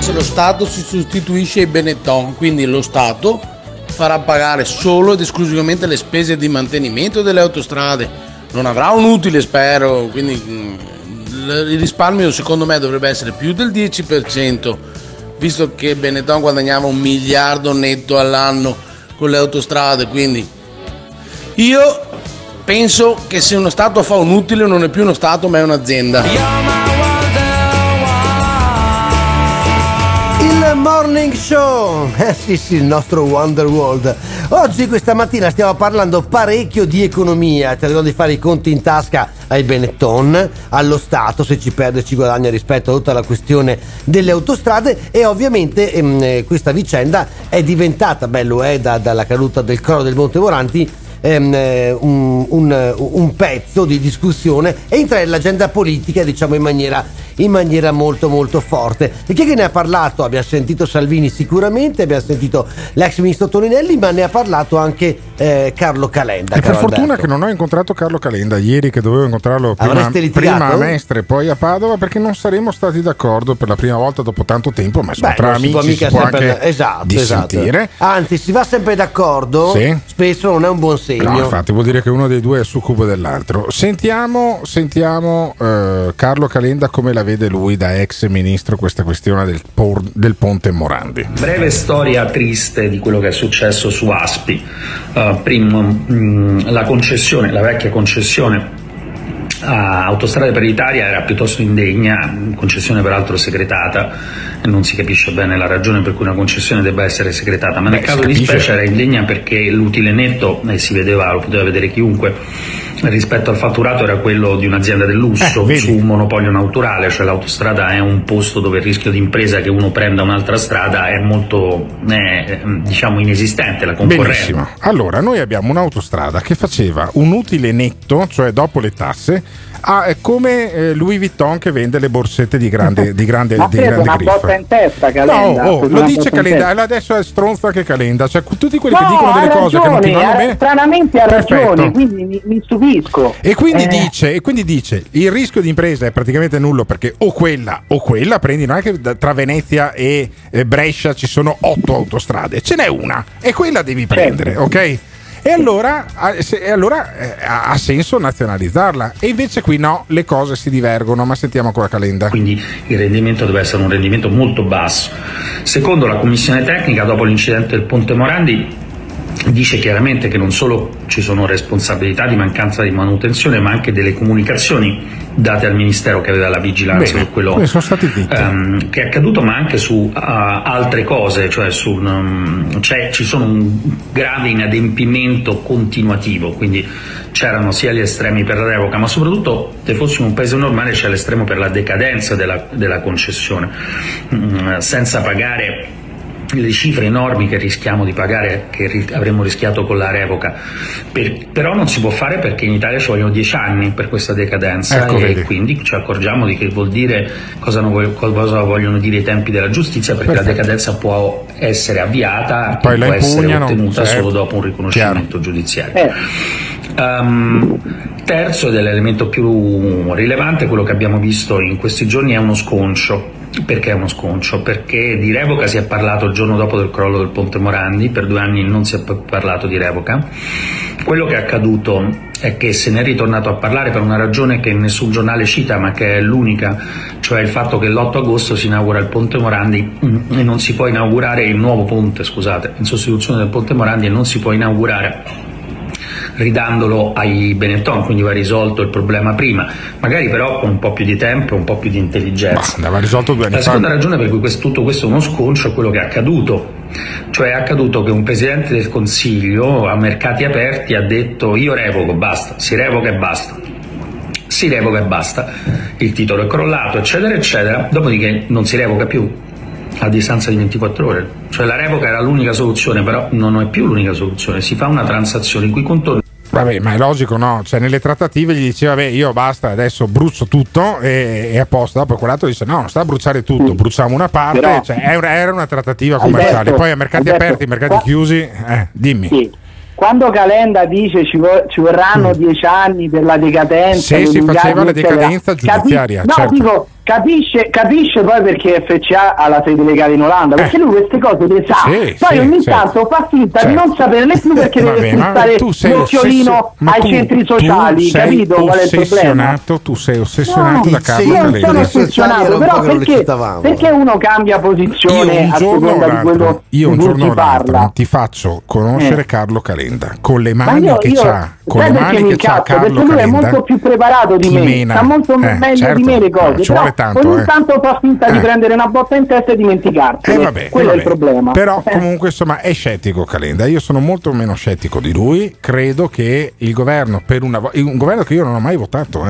Se lo Stato si sostituisce ai Benetton, quindi lo Stato farà pagare solo ed esclusivamente le spese di mantenimento delle autostrade, non avrà un utile, spero, quindi il risparmio secondo me dovrebbe essere più del 10%, visto che Benetton guadagnava 1 miliardo netto all'anno con le autostrade. Quindi io penso che se uno Stato fa un utile non è più uno Stato, ma è un'azienda. Il Morning Show, sì, il nostro Wonderworld. Oggi, questa mattina, stiamo parlando parecchio di economia, cercando di fare i conti in tasca ai Benetton, allo Stato, se ci perde ci guadagna rispetto a tutta la questione delle autostrade. E ovviamente questa vicenda è diventata, dalla caduta del crollo del Ponte Morandi, un pezzo di discussione, e entra nell'agenda politica, diciamo, in maniera molto molto forte. E chi è che ne ha parlato? Abbiamo sentito Salvini sicuramente, abbiamo sentito l'ex ministro Toninelli, ma ne ha parlato anche Carlo Calenda. E per fortuna, Alberto, che non ho incontrato Carlo Calenda ieri, che dovevo incontrarlo prima a Mestre, poi a Padova, perché non saremmo stati d'accordo per la prima volta dopo tanto tempo, ma sono tra amici, si può anche dissentire. Anzi, si va sempre d'accordo, sì. Spesso non è un buon senso. No, infatti vuol dire che uno dei due è succubo dell'altro. Sentiamo Carlo Calenda come la vede lui, da ex ministro, questa questione del Ponte Morandi. Breve storia triste di quello che è successo su Aspi. La concessione, la vecchia concessione a Autostrade per l'Italia era piuttosto indegna, concessione peraltro segretata, e non si capisce bene la ragione per cui una concessione debba essere segretata, ma nel caso di specie era indegna perché l'utile netto, si vedeva, lo poteva vedere chiunque, rispetto al fatturato era quello di un'azienda del lusso, su un monopolio naturale, cioè l'autostrada è un posto dove il rischio di impresa che uno prenda un'altra strada è molto inesistente, la concorrenza. Benissimo. Allora, noi abbiamo un'autostrada che faceva un utile netto, cioè dopo le tasse, è come Louis Vuitton che vende le borsette di grande griffa. Ma prende una botta in testa, Calenda. No, lo dice Calenda, adesso è stronza anche Calenda, cioè tutti quelli che dicono delle cose che non ti vanno bene. Stranamente ha ragione, quindi mi stupisco. E quindi dice il rischio di impresa è praticamente nullo, perché o quella prendi, non è che tra Venezia e Brescia ci sono 8 autostrade, ce n'è una e quella devi prendere, ok? E allora ha senso nazionalizzarla, e invece qui no, le cose si divergono. Ma sentiamo ancora Calenda. Quindi il rendimento deve essere un rendimento molto basso. Secondo la commissione tecnica, dopo l'incidente del Ponte Morandi, dice chiaramente che non solo ci sono responsabilità di mancanza di manutenzione, ma anche delle comunicazioni date al Ministero che aveva la vigilanza su quello che è accaduto, ma anche su altre cose, cioè ci sono un grave inadempimento continuativo, quindi c'erano sia gli estremi per la revoca, ma soprattutto, se fossimo un paese normale, c'è l'estremo per la decadenza della concessione, senza pagare le cifre enormi che rischiamo di pagare, che avremmo rischiato con la revoca. Però non si può fare, perché in Italia ci vogliono 10 anni per questa decadenza, quindi ci accorgiamo di che vuol dire, cosa vogliono dire i tempi della giustizia, perché la decadenza può essere avviata, poi può essere ottenuta solo dopo un riconoscimento giudiziario. Terzo, ed è l'elemento più rilevante, quello che abbiamo visto in questi giorni, è uno sconcio. Perché è uno sconcio? Perché di revoca si è parlato il giorno dopo del crollo del Ponte Morandi, per 2 anni non si è parlato di revoca. Quello che è accaduto è che se ne è ritornato a parlare per una ragione che nessun giornale cita, ma che è l'unica, cioè il fatto che l'8 agosto si inaugura il Ponte Morandi e non si può inaugurare il nuovo ponte, in sostituzione del Ponte Morandi, e non si può inaugurare ridandolo ai Benetton, quindi va risolto il problema prima, magari però con un po' più di tempo, un po' più di intelligenza. Ma va risolto 2 anni fa. La seconda ragione per cui tutto questo è uno sconcio è quello che è accaduto. Cioè è accaduto che un presidente del Consiglio, a mercati aperti, ha detto: io revoco, basta, si revoca e basta, il titolo è crollato, eccetera eccetera, dopodiché non si revoca più a distanza di 24 ore. Cioè la revoca era l'unica soluzione, però non è più l'unica soluzione, si fa una transazione in cui contorni. Vabbè, ma è logico, no? Cioè nelle trattative gli diceva: vabbè, io basta, adesso brucio tutto e a posto. Poi quell'altro dice: no, non sta a bruciare tutto, bruciamo una parte. Però, era una trattativa commerciale, Alberto, poi a mercati aperti, mercati chiusi, dimmi. Sì. Quando Calenda dice ci vorranno 10 anni per la decadenza, se si faceva la decadenza giudiziaria, dico, capisce poi perché FCA ha la sede legale in Olanda, perché lui queste cose le sa, ogni tanto fa finta di non saperle più, perché deve buttare l'occhiolino ai centri sociali, capito qual è il problema? Tu sei ossessionato da Carlo. Io sono ossessionato, però perché uno cambia posizione a seconda di quello di cui parla? Ti faccio conoscere Carlo Calenda, con le mani che c'ha, con le mani che c'ha Carlo Calenda, perché lui è molto più preparato di me, sa molto meglio di me le cose, però tanto. Ogni tanto fa finta di prendere una botta in testa e dimenticarsi. Quello è il problema. Però comunque insomma è scettico Calenda. Io sono molto meno scettico di lui. Credo che il governo, per una un governo che io non ho mai votato,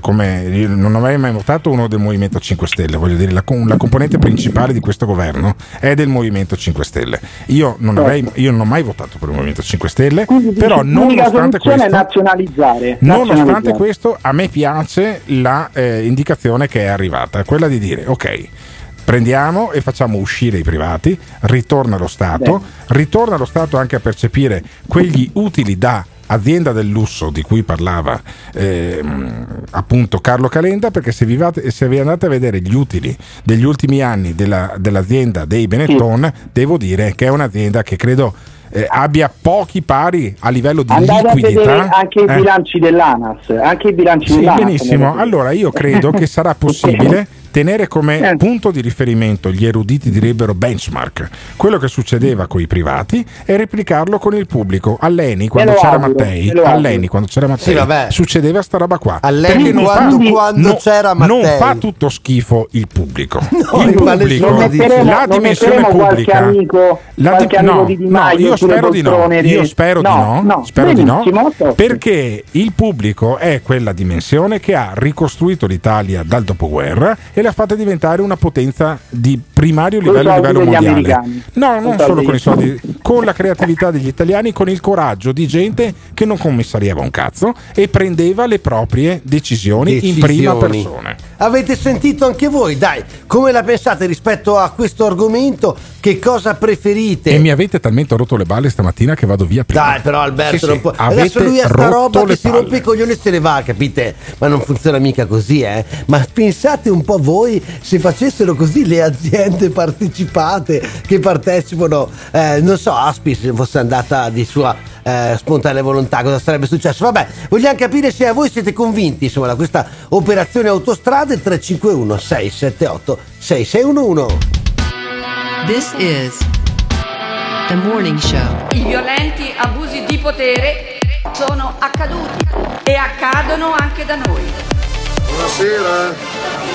come io non avrei mai votato uno del Movimento 5 Stelle, voglio dire, la componente principale di questo governo è del Movimento 5 Stelle. Io non ho mai votato per il Movimento 5 Stelle, quindi, però nonostante questo, nonostante questo a me piace la indicazione che è arrivata, quella di dire ok, prendiamo e facciamo uscire i privati, ritorna lo Stato, ritorna lo Stato anche a percepire quegli utili da azienda del lusso di cui parlava appunto Carlo Calenda, perché se vi andate a vedere gli utili degli ultimi anni dell'azienda dei Benetton, devo dire che è un'azienda che credo abbia pochi pari a livello di liquidità. Anche i bilanci dell'ANAS, anche i bilanci dell'ANAS. Benissimo, allora io credo che sarà possibile tenere come punto di riferimento, gli eruditi direbbero benchmark, quello che succedeva con i privati e replicarlo con il pubblico. All'ENI quando c'era Mattei, succedeva sta roba qua. All'ENI quando c'era Mattei non fa tutto schifo il pubblico. No, il pubblico, la dimensione pubblica. Amico di Di Maio, io spero di no. Io spero di no, perché il pubblico è quella dimensione che ha ricostruito l'Italia dal dopoguerra e l'ha fatta diventare una potenza di primario livello a livello mondiale. No, non solo con i soldi, con la creatività degli italiani, con il coraggio di gente che non commissariava un cazzo e prendeva le proprie decisioni. In prima persona. Avete sentito anche voi? Dai, come la pensate rispetto a questo argomento? Che cosa preferite? E mi avete talmente rotto le balle stamattina che vado via prima. Dai, però Alberto non può. Adesso lui ha sta roba che si rompe i coglioni e se ne va, capite? Ma non funziona mica così, eh? Ma pensate un po' voi se facessero così le aziende partecipate che partecipano, non so, Aspi se fosse andata di sua spontanea volontà, cosa sarebbe successo? Vabbè, vogliamo capire se a voi siete convinti insomma da questa operazione Autostrade. 351 678 6611. This is The Morning Show. I violenti abusi di potere sono accaduti e accadono anche da noi. Buonasera,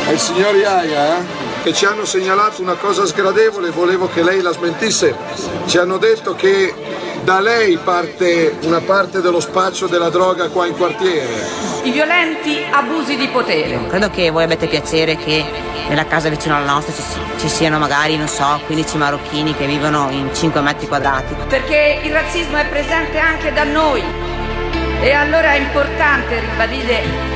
è il signor Iaia che ci hanno segnalato una cosa sgradevole, volevo che lei la smentisse. Ci hanno detto che da lei parte una parte dello spaccio della droga qua in quartiere. I violenti abusi di potere. Credo che voi abbiate piacere che nella casa vicino alla nostra ci siano magari, non so, 15 marocchini che vivono in 5 metri quadrati. Perché il razzismo è presente anche da noi e allora è importante ribadire.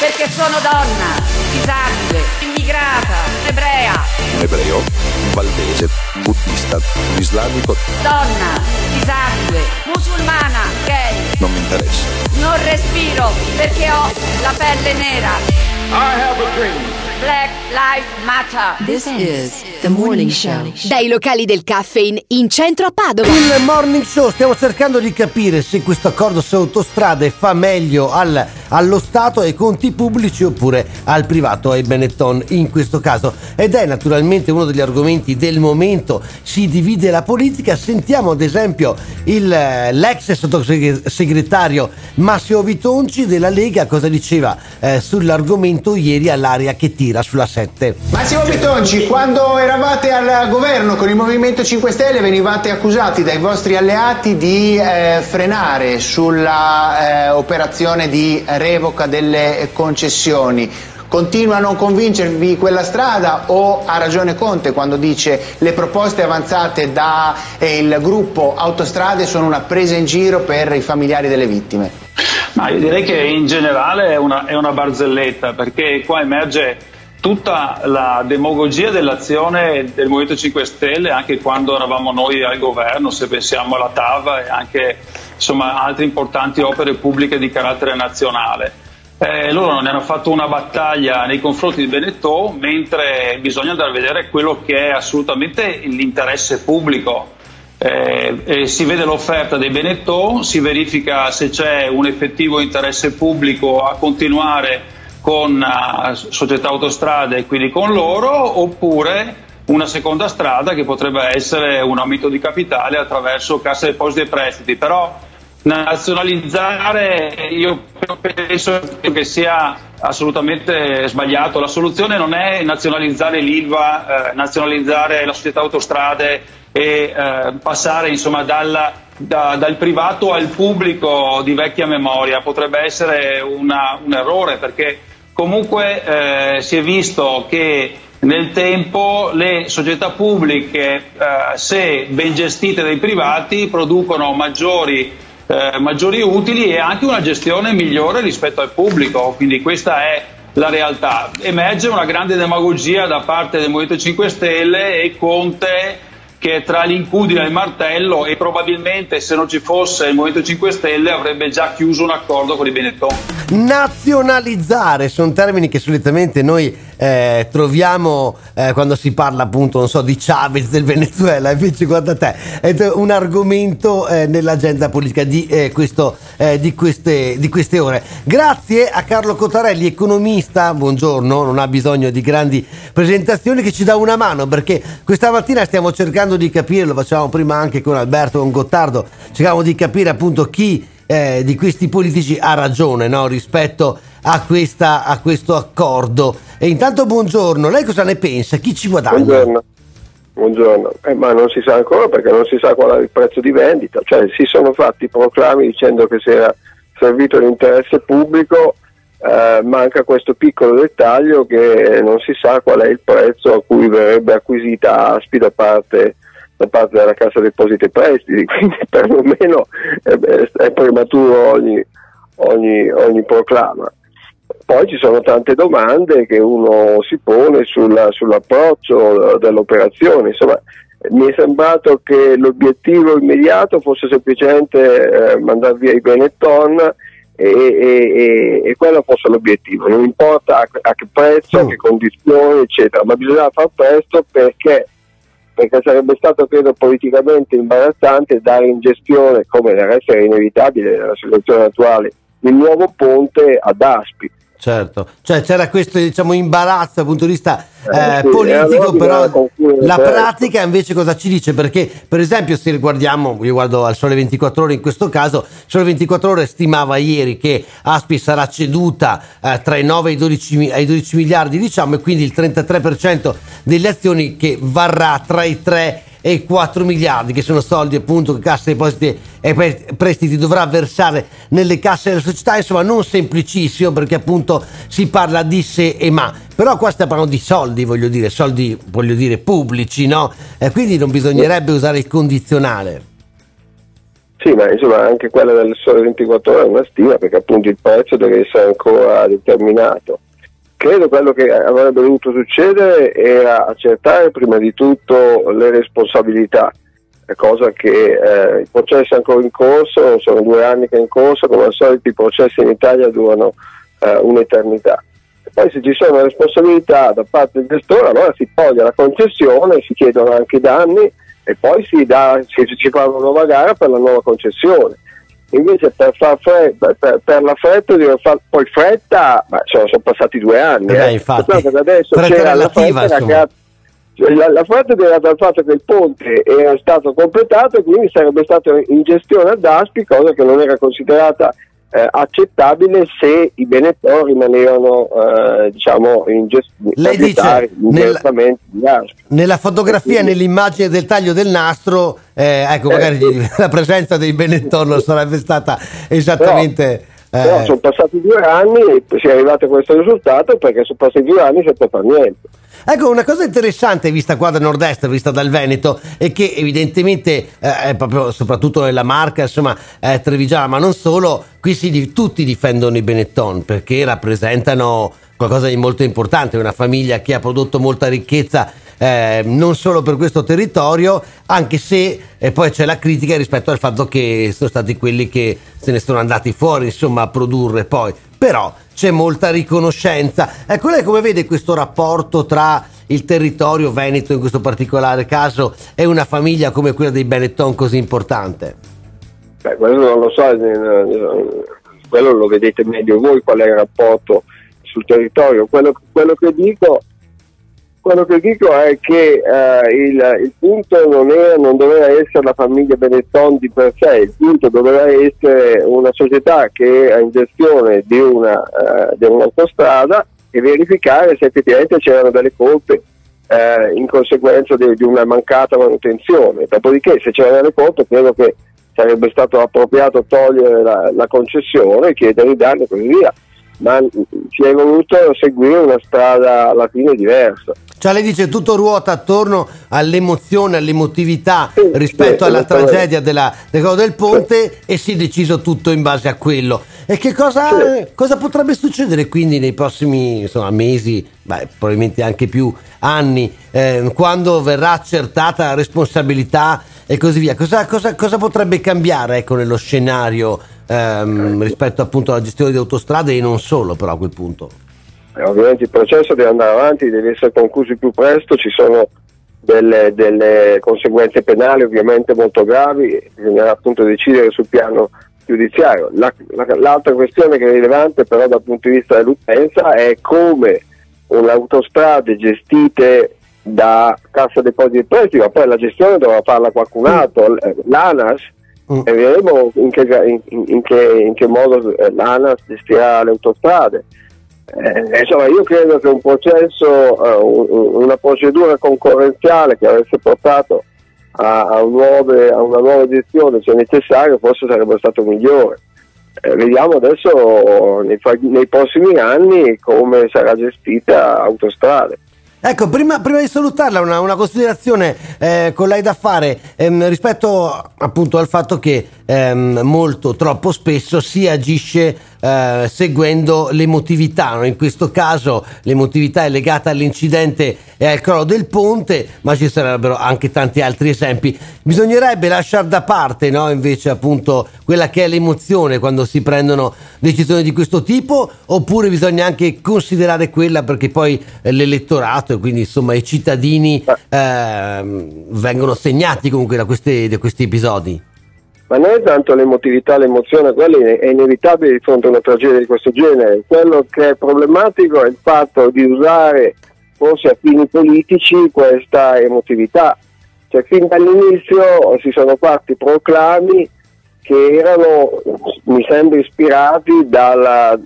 perché sono donna, disabile, immigrata, ebrea. Un ebreo, valdese, buddista, islamico, donna, disabile, musulmana, gay. Non mi interessa. Non respiro perché ho la pelle nera. I have a dream. Black Lives Matter. This is The Morning Show. Dai locali del caffè in centro a Padova. Il Morning Show, stiamo cercando di capire se questo accordo su Autostrade fa meglio allo Stato, ai conti pubblici, oppure al privato, ai Benetton in questo caso, ed è naturalmente uno degli argomenti del momento. Si divide la politica. Sentiamo ad esempio l'ex sottosegretario Massimo Bitonci della Lega cosa diceva sull'argomento ieri all'Area che tira sulla 7. Massimo Bitonci, quando eravate al governo con il Movimento 5 Stelle venivate accusati dai vostri alleati di frenare sulla operazione di revoca delle concessioni. Continua a non convincervi quella strada o ha ragione Conte quando dice le proposte avanzate da il gruppo Autostrade sono una presa in giro per i familiari delle vittime? Ma io direi che in generale è una barzelletta, perché qua emerge tutta la demagogia dell'azione del Movimento 5 Stelle anche quando eravamo noi al governo, se pensiamo alla TAV e anche insomma altre importanti opere pubbliche di carattere nazionale. Loro non hanno fatto una battaglia nei confronti di Benetton, mentre bisogna andare a vedere quello che è assolutamente l'interesse pubblico, Si vede l'offerta dei Benetton, si verifica se c'è un effettivo interesse pubblico a continuare con società Autostrade e quindi con loro, oppure una seconda strada che potrebbe essere un aumento di capitale attraverso Cassa Depositi e Prestiti. Però nazionalizzare io penso che sia assolutamente sbagliato. La soluzione non è nazionalizzare l'ILVA, nazionalizzare la società Autostrade e passare insomma dal privato al pubblico di vecchia memoria. Potrebbe essere un errore, perché comunque si è visto che nel tempo le società pubbliche, se ben gestite dai privati, producono maggiori utili e anche una gestione migliore rispetto al pubblico, quindi questa è la realtà. Emerge una grande demagogia da parte del Movimento 5 Stelle e Conte, che tra l'incudine e il martello, e probabilmente se non ci fosse il Movimento 5 Stelle avrebbe già chiuso un accordo con i Benetton. Nazionalizzare sono termini che solitamente noi troviamo quando si parla appunto, non so, di Chavez del Venezuela, invece guarda te, è un argomento nell'agenda politica di queste ore. Grazie a Carlo Cottarelli, economista, buongiorno, non ha bisogno di grandi presentazioni, che ci dà una mano, perché questa mattina stiamo cercando di capire, lo facevamo prima anche con Alberto, con Gottardo, cercavamo di capire appunto chi di questi politici ha ragione, no, rispetto a questo accordo. E intanto buongiorno, lei cosa ne pensa? Chi ci guadagna? Buongiorno. Ma non si sa ancora, perché non si sa qual è il prezzo di vendita, cioè si sono fatti proclami dicendo che si era servito l'interesse pubblico, manca questo piccolo dettaglio che non si sa qual è il prezzo a cui verrebbe acquisita ASPI da parte della Cassa Depositi e Prestiti, quindi perlomeno è prematuro ogni proclama. Poi ci sono tante domande che uno si pone sull'approccio dell'operazione. Insomma, mi è sembrato che l'obiettivo immediato fosse semplicemente mandare via i Benetton, e quello fosse l'obiettivo, non importa a che prezzo, a che condizioni eccetera, ma bisognava far presto, perché sarebbe stato, credo, politicamente imbarazzante dare in gestione, come deve essere inevitabile nella situazione attuale, il nuovo ponte ad ASPI. Certo, cioè c'era questo, diciamo, imbarazzo dal punto di vista sì, politico, però la pratica invece cosa ci dice? Perché per esempio se guardiamo, io guardo al Sole 24 Ore in questo caso, Sole 24 Ore stimava ieri che Aspi sarà ceduta tra i 9 e i 12 miliardi, diciamo, e quindi il 33% delle azioni che varrà tra i 3 e i 4 miliardi, che sono soldi appunto che Cassa Depositi e Prestiti dovrà versare nelle casse della società. Insomma, non semplicissimo, perché appunto si parla di se e ma, però qua stiamo parlando di soldi pubblici, no? Quindi non bisognerebbe usare il condizionale. Sì, ma insomma anche quella del Sole 24 Ore è una stima, perché appunto il prezzo deve essere ancora determinato. Credo quello che avrebbe dovuto succedere era accertare prima di tutto le responsabilità, cosa che il processo è ancora in corso, sono 2 anni che è in corso, come al solito i processi in Italia durano un'eternità. E poi se ci sono responsabilità da parte del gestore, allora si toglie la concessione, si chiedono anche i danni e poi si fa una nuova gara per la nuova concessione. Invece per la fretta, sono passati 2 anni. Infatti, adesso c'era la fretta era dal fatto che il ponte era stato completato e quindi sarebbe stato in gestione ad ASPI, cosa che non era considerata accettabile se i Benetton rimanevano in gestione di ASPI. Nella fotografia, quindi, nell'immagine del taglio del nastro, magari la presenza dei Benetton non sarebbe stata esattamente. Però sono passati 2 anni e si è arrivato a questo risultato, perché sono passati 2 anni senza fare niente. Ecco, una cosa interessante vista qua da nord-est, vista dal Veneto, è che evidentemente è proprio, soprattutto nella Marca, insomma, trevigiana, ma non solo, qui tutti difendono i Benetton perché rappresentano qualcosa di molto importante, una famiglia che ha prodotto molta ricchezza non solo per questo territorio, anche se poi c'è la critica rispetto al fatto che sono stati quelli che se ne sono andati fuori, insomma, a produrre poi. Però c'è molta riconoscenza. Ecco, lei come vede questo rapporto tra il territorio veneto in questo particolare caso e una famiglia come quella dei Benetton così importante? Beh, quello non lo so, quello lo vedete meglio voi qual è il rapporto sul territorio. Quello che dico è che il punto non doveva essere la famiglia Benetton di per sé, il punto doveva essere una società che ha in gestione di un'autostrada e verificare se effettivamente c'erano delle colpe in conseguenza di una mancata manutenzione. Dopodiché, se c'erano delle colpe, credo che sarebbe stato appropriato togliere la concessione, chiedere i danni e così via. Ma ci è voluto seguire una strada alla fine diversa. Cioè, lei dice tutto ruota attorno all'emozione, all'emotività, sì, rispetto alla tragedia del ponte, sì, e si è deciso tutto in base a quello. E che cosa potrebbe succedere quindi nei prossimi mesi, probabilmente anche più anni, quando verrà accertata la responsabilità e così via? Cosa potrebbe cambiare nello scenario rispetto appunto alla gestione di autostrade e non solo, però a quel punto? Ovviamente il processo deve andare avanti, deve essere concluso il più presto, ci sono delle conseguenze penali ovviamente molto gravi, bisognerà appunto decidere sul piano giudiziario. L'altra questione che è rilevante però dal punto di vista dell'utenza è come un'autostrada gestite da Cassa Depositi e Prestiti, ma poi la gestione doveva farla qualcun altro, l'ANAS. E vedremo in che modo l'ANAS gestirà le autostrade. Io credo che un processo, una procedura concorrenziale che avesse portato a una nuova gestione, se necessario, forse sarebbe stato migliore. Vediamo adesso nei prossimi anni come sarà gestita Autostrade. Ecco, prima di salutarla una considerazione con lei da fare rispetto appunto al fatto che molto troppo spesso si agisce seguendo l'emotività, no? In questo caso l'emotività è legata all'incidente e al crollo del ponte, ma ci sarebbero anche tanti altri esempi. Bisognerebbe lasciare da parte, no, invece appunto quella che è l'emozione quando si prendono decisioni di questo tipo, oppure bisogna anche considerare quella, perché poi l'elettorato e quindi insomma i cittadini vengono segnati comunque da questi episodi. Ma non è tanto l'emotività, l'emozione, quella è inevitabile di fronte a una tragedia di questo genere. Quello che è problematico è il fatto di usare forse a fini politici questa emotività. Cioè, fin dall'inizio si sono fatti proclami che erano, mi sembra, ispirati dalla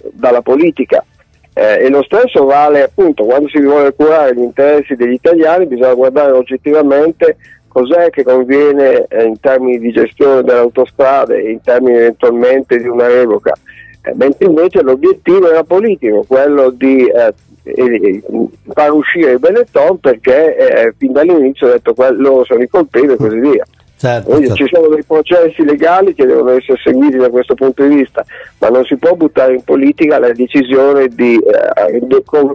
politica. E lo stesso vale appunto quando si vuole curare gli interessi degli italiani, bisogna guardare oggettivamente cos'è che conviene in termini di gestione delle autostrade e in termini eventualmente di una revoca, mentre invece l'obiettivo era politico, quello di far uscire il Benetton, perché fin dall'inizio ho detto loro sono i colpevoli e così via. Certo. Ci sono dei processi legali che devono essere seguiti da questo punto di vista, ma non si può buttare in politica la decisione di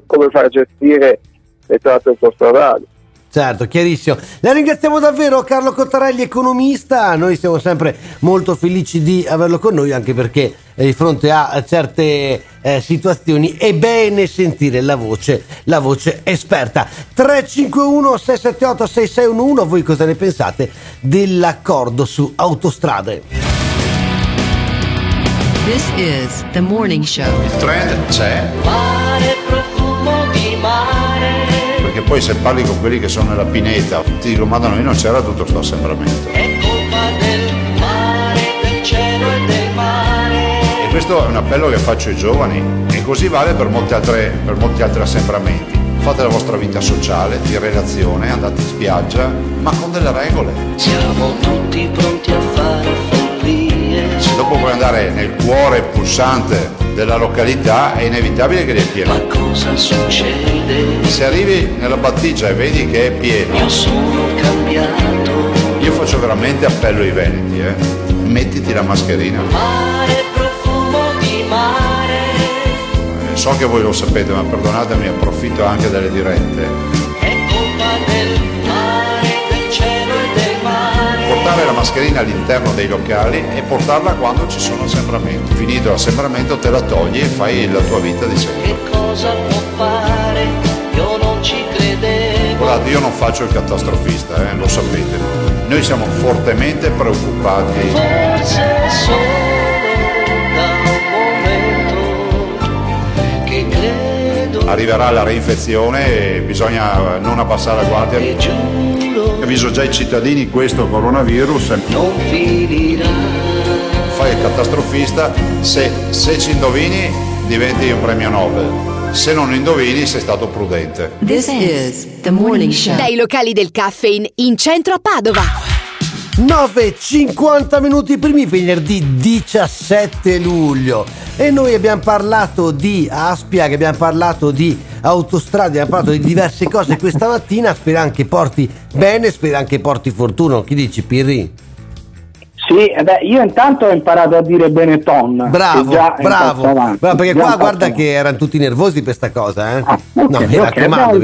come far gestire le tratte autostradali. Certo, chiarissimo. La ringraziamo davvero, Carlo Cottarelli, economista. Noi siamo sempre molto felici di averlo con noi, anche perché di fronte a certe situazioni è bene sentire la voce esperta. 351-678-6611, voi cosa ne pensate dell'accordo su autostrade? This is the morning show. Il trend c'è. Mare, profumo di mare. Perché poi se parli con quelli che sono nella pineta ti dicono: ma da noi non c'era tutto sto assembramento. È colpa del mare, del cielo e del mare. E questo è un appello che faccio ai giovani, e così vale per molti altri assembramenti. Fate la vostra vita sociale, di relazione, andate in spiaggia, ma con delle regole. Siamo tutti pronti a fare follie. Se dopo vuoi andare nel cuore pulsante della località è inevitabile che è pieno. Ma cosa succede? Se arrivi nella battigia e vedi che è pieno. Io sono cambiato. Io faccio veramente appello ai veneti, mettiti la mascherina. Mare, profumo di mare. So che voi lo sapete, ma perdonatemi, approfitto anche delle dirette. È colpa del mare, del cielo e del mare. Portare la mascherina all'interno dei locali e portarla quando ci sono assembramenti. Finito l'assembramento te la togli e fai la tua vita di sempre. Che cosa può fare? Io non ci credevo. Guardate, io non faccio il catastrofista, lo sapete. Noi siamo fortemente preoccupati. Forse solo da un momento che credo. Arriverà la reinfezione e bisogna non abbassare la guardia. E giuro. Avviso già i cittadini, questo coronavirus non finirà. Fai il catastrofista, se ci indovini diventi un premio Nobel. Se non indovini sei stato prudente. This is the morning show. Dai locali del Caffein in centro a Padova. 9:50 minuti primi, venerdì 17 luglio. E noi abbiamo parlato di Aspia, che abbiamo parlato di autostrade, abbiamo parlato di diverse cose questa mattina. Spera anche porti bene, spera anche porti fortuna. Chi dici, Pirri? Sì, io intanto ho imparato a dire Benetton. Bravo, perché qua guarda che erano tutti nervosi per sta cosa, eh? Mi raccomando.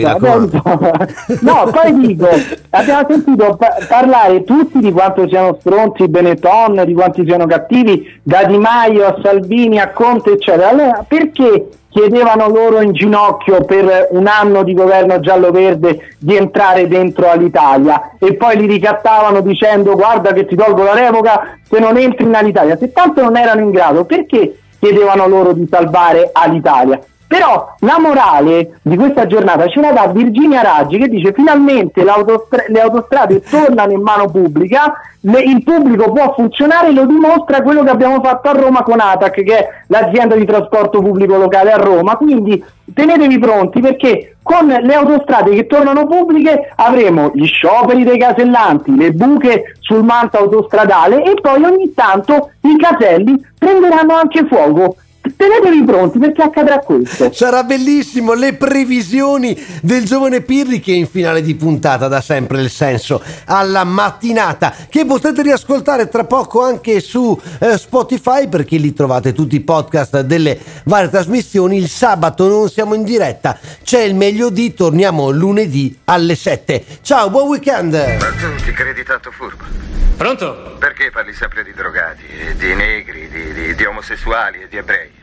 No, poi dico, abbiamo sentito parlare tutti di quanto siano stronzi Benetton, di quanti siano cattivi, da Di Maio a Salvini a Conte eccetera. Allora, perché chiedevano loro in ginocchio per un anno di governo giallo-verde di entrare dentro all'Italia e poi li ricattavano dicendo guarda che ti tolgo la revoca se non entri in Alitalia? Se tanto non erano in grado, perché chiedevano loro di salvare Alitalia? Però la morale di questa giornata ce la dà Virginia Raggi, che dice finalmente le autostrade tornano in mano pubblica, il pubblico può funzionare, lo dimostra quello che abbiamo fatto a Roma con ATAC, che è l'azienda di trasporto pubblico locale a Roma. Quindi tenetevi pronti, perché con le autostrade che tornano pubbliche avremo gli scioperi dei casellanti, le buche sul manto autostradale e poi ogni tanto i caselli prenderanno anche fuoco. Tenetevi pronti, perché accadrà questo. Sarà bellissimo. Le previsioni del giovane Pirri, che in finale di puntata dà sempre il senso alla mattinata, che potete riascoltare tra poco anche su Spotify, perché lì trovate tutti i podcast delle varie trasmissioni. Il sabato non siamo in diretta, c'è il meglio di, torniamo lunedì alle 7. Ciao, buon weekend. Ma ti credi tanto furbo? Pronto? Perché parli sempre di drogati, di negri, di omosessuali e di ebrei?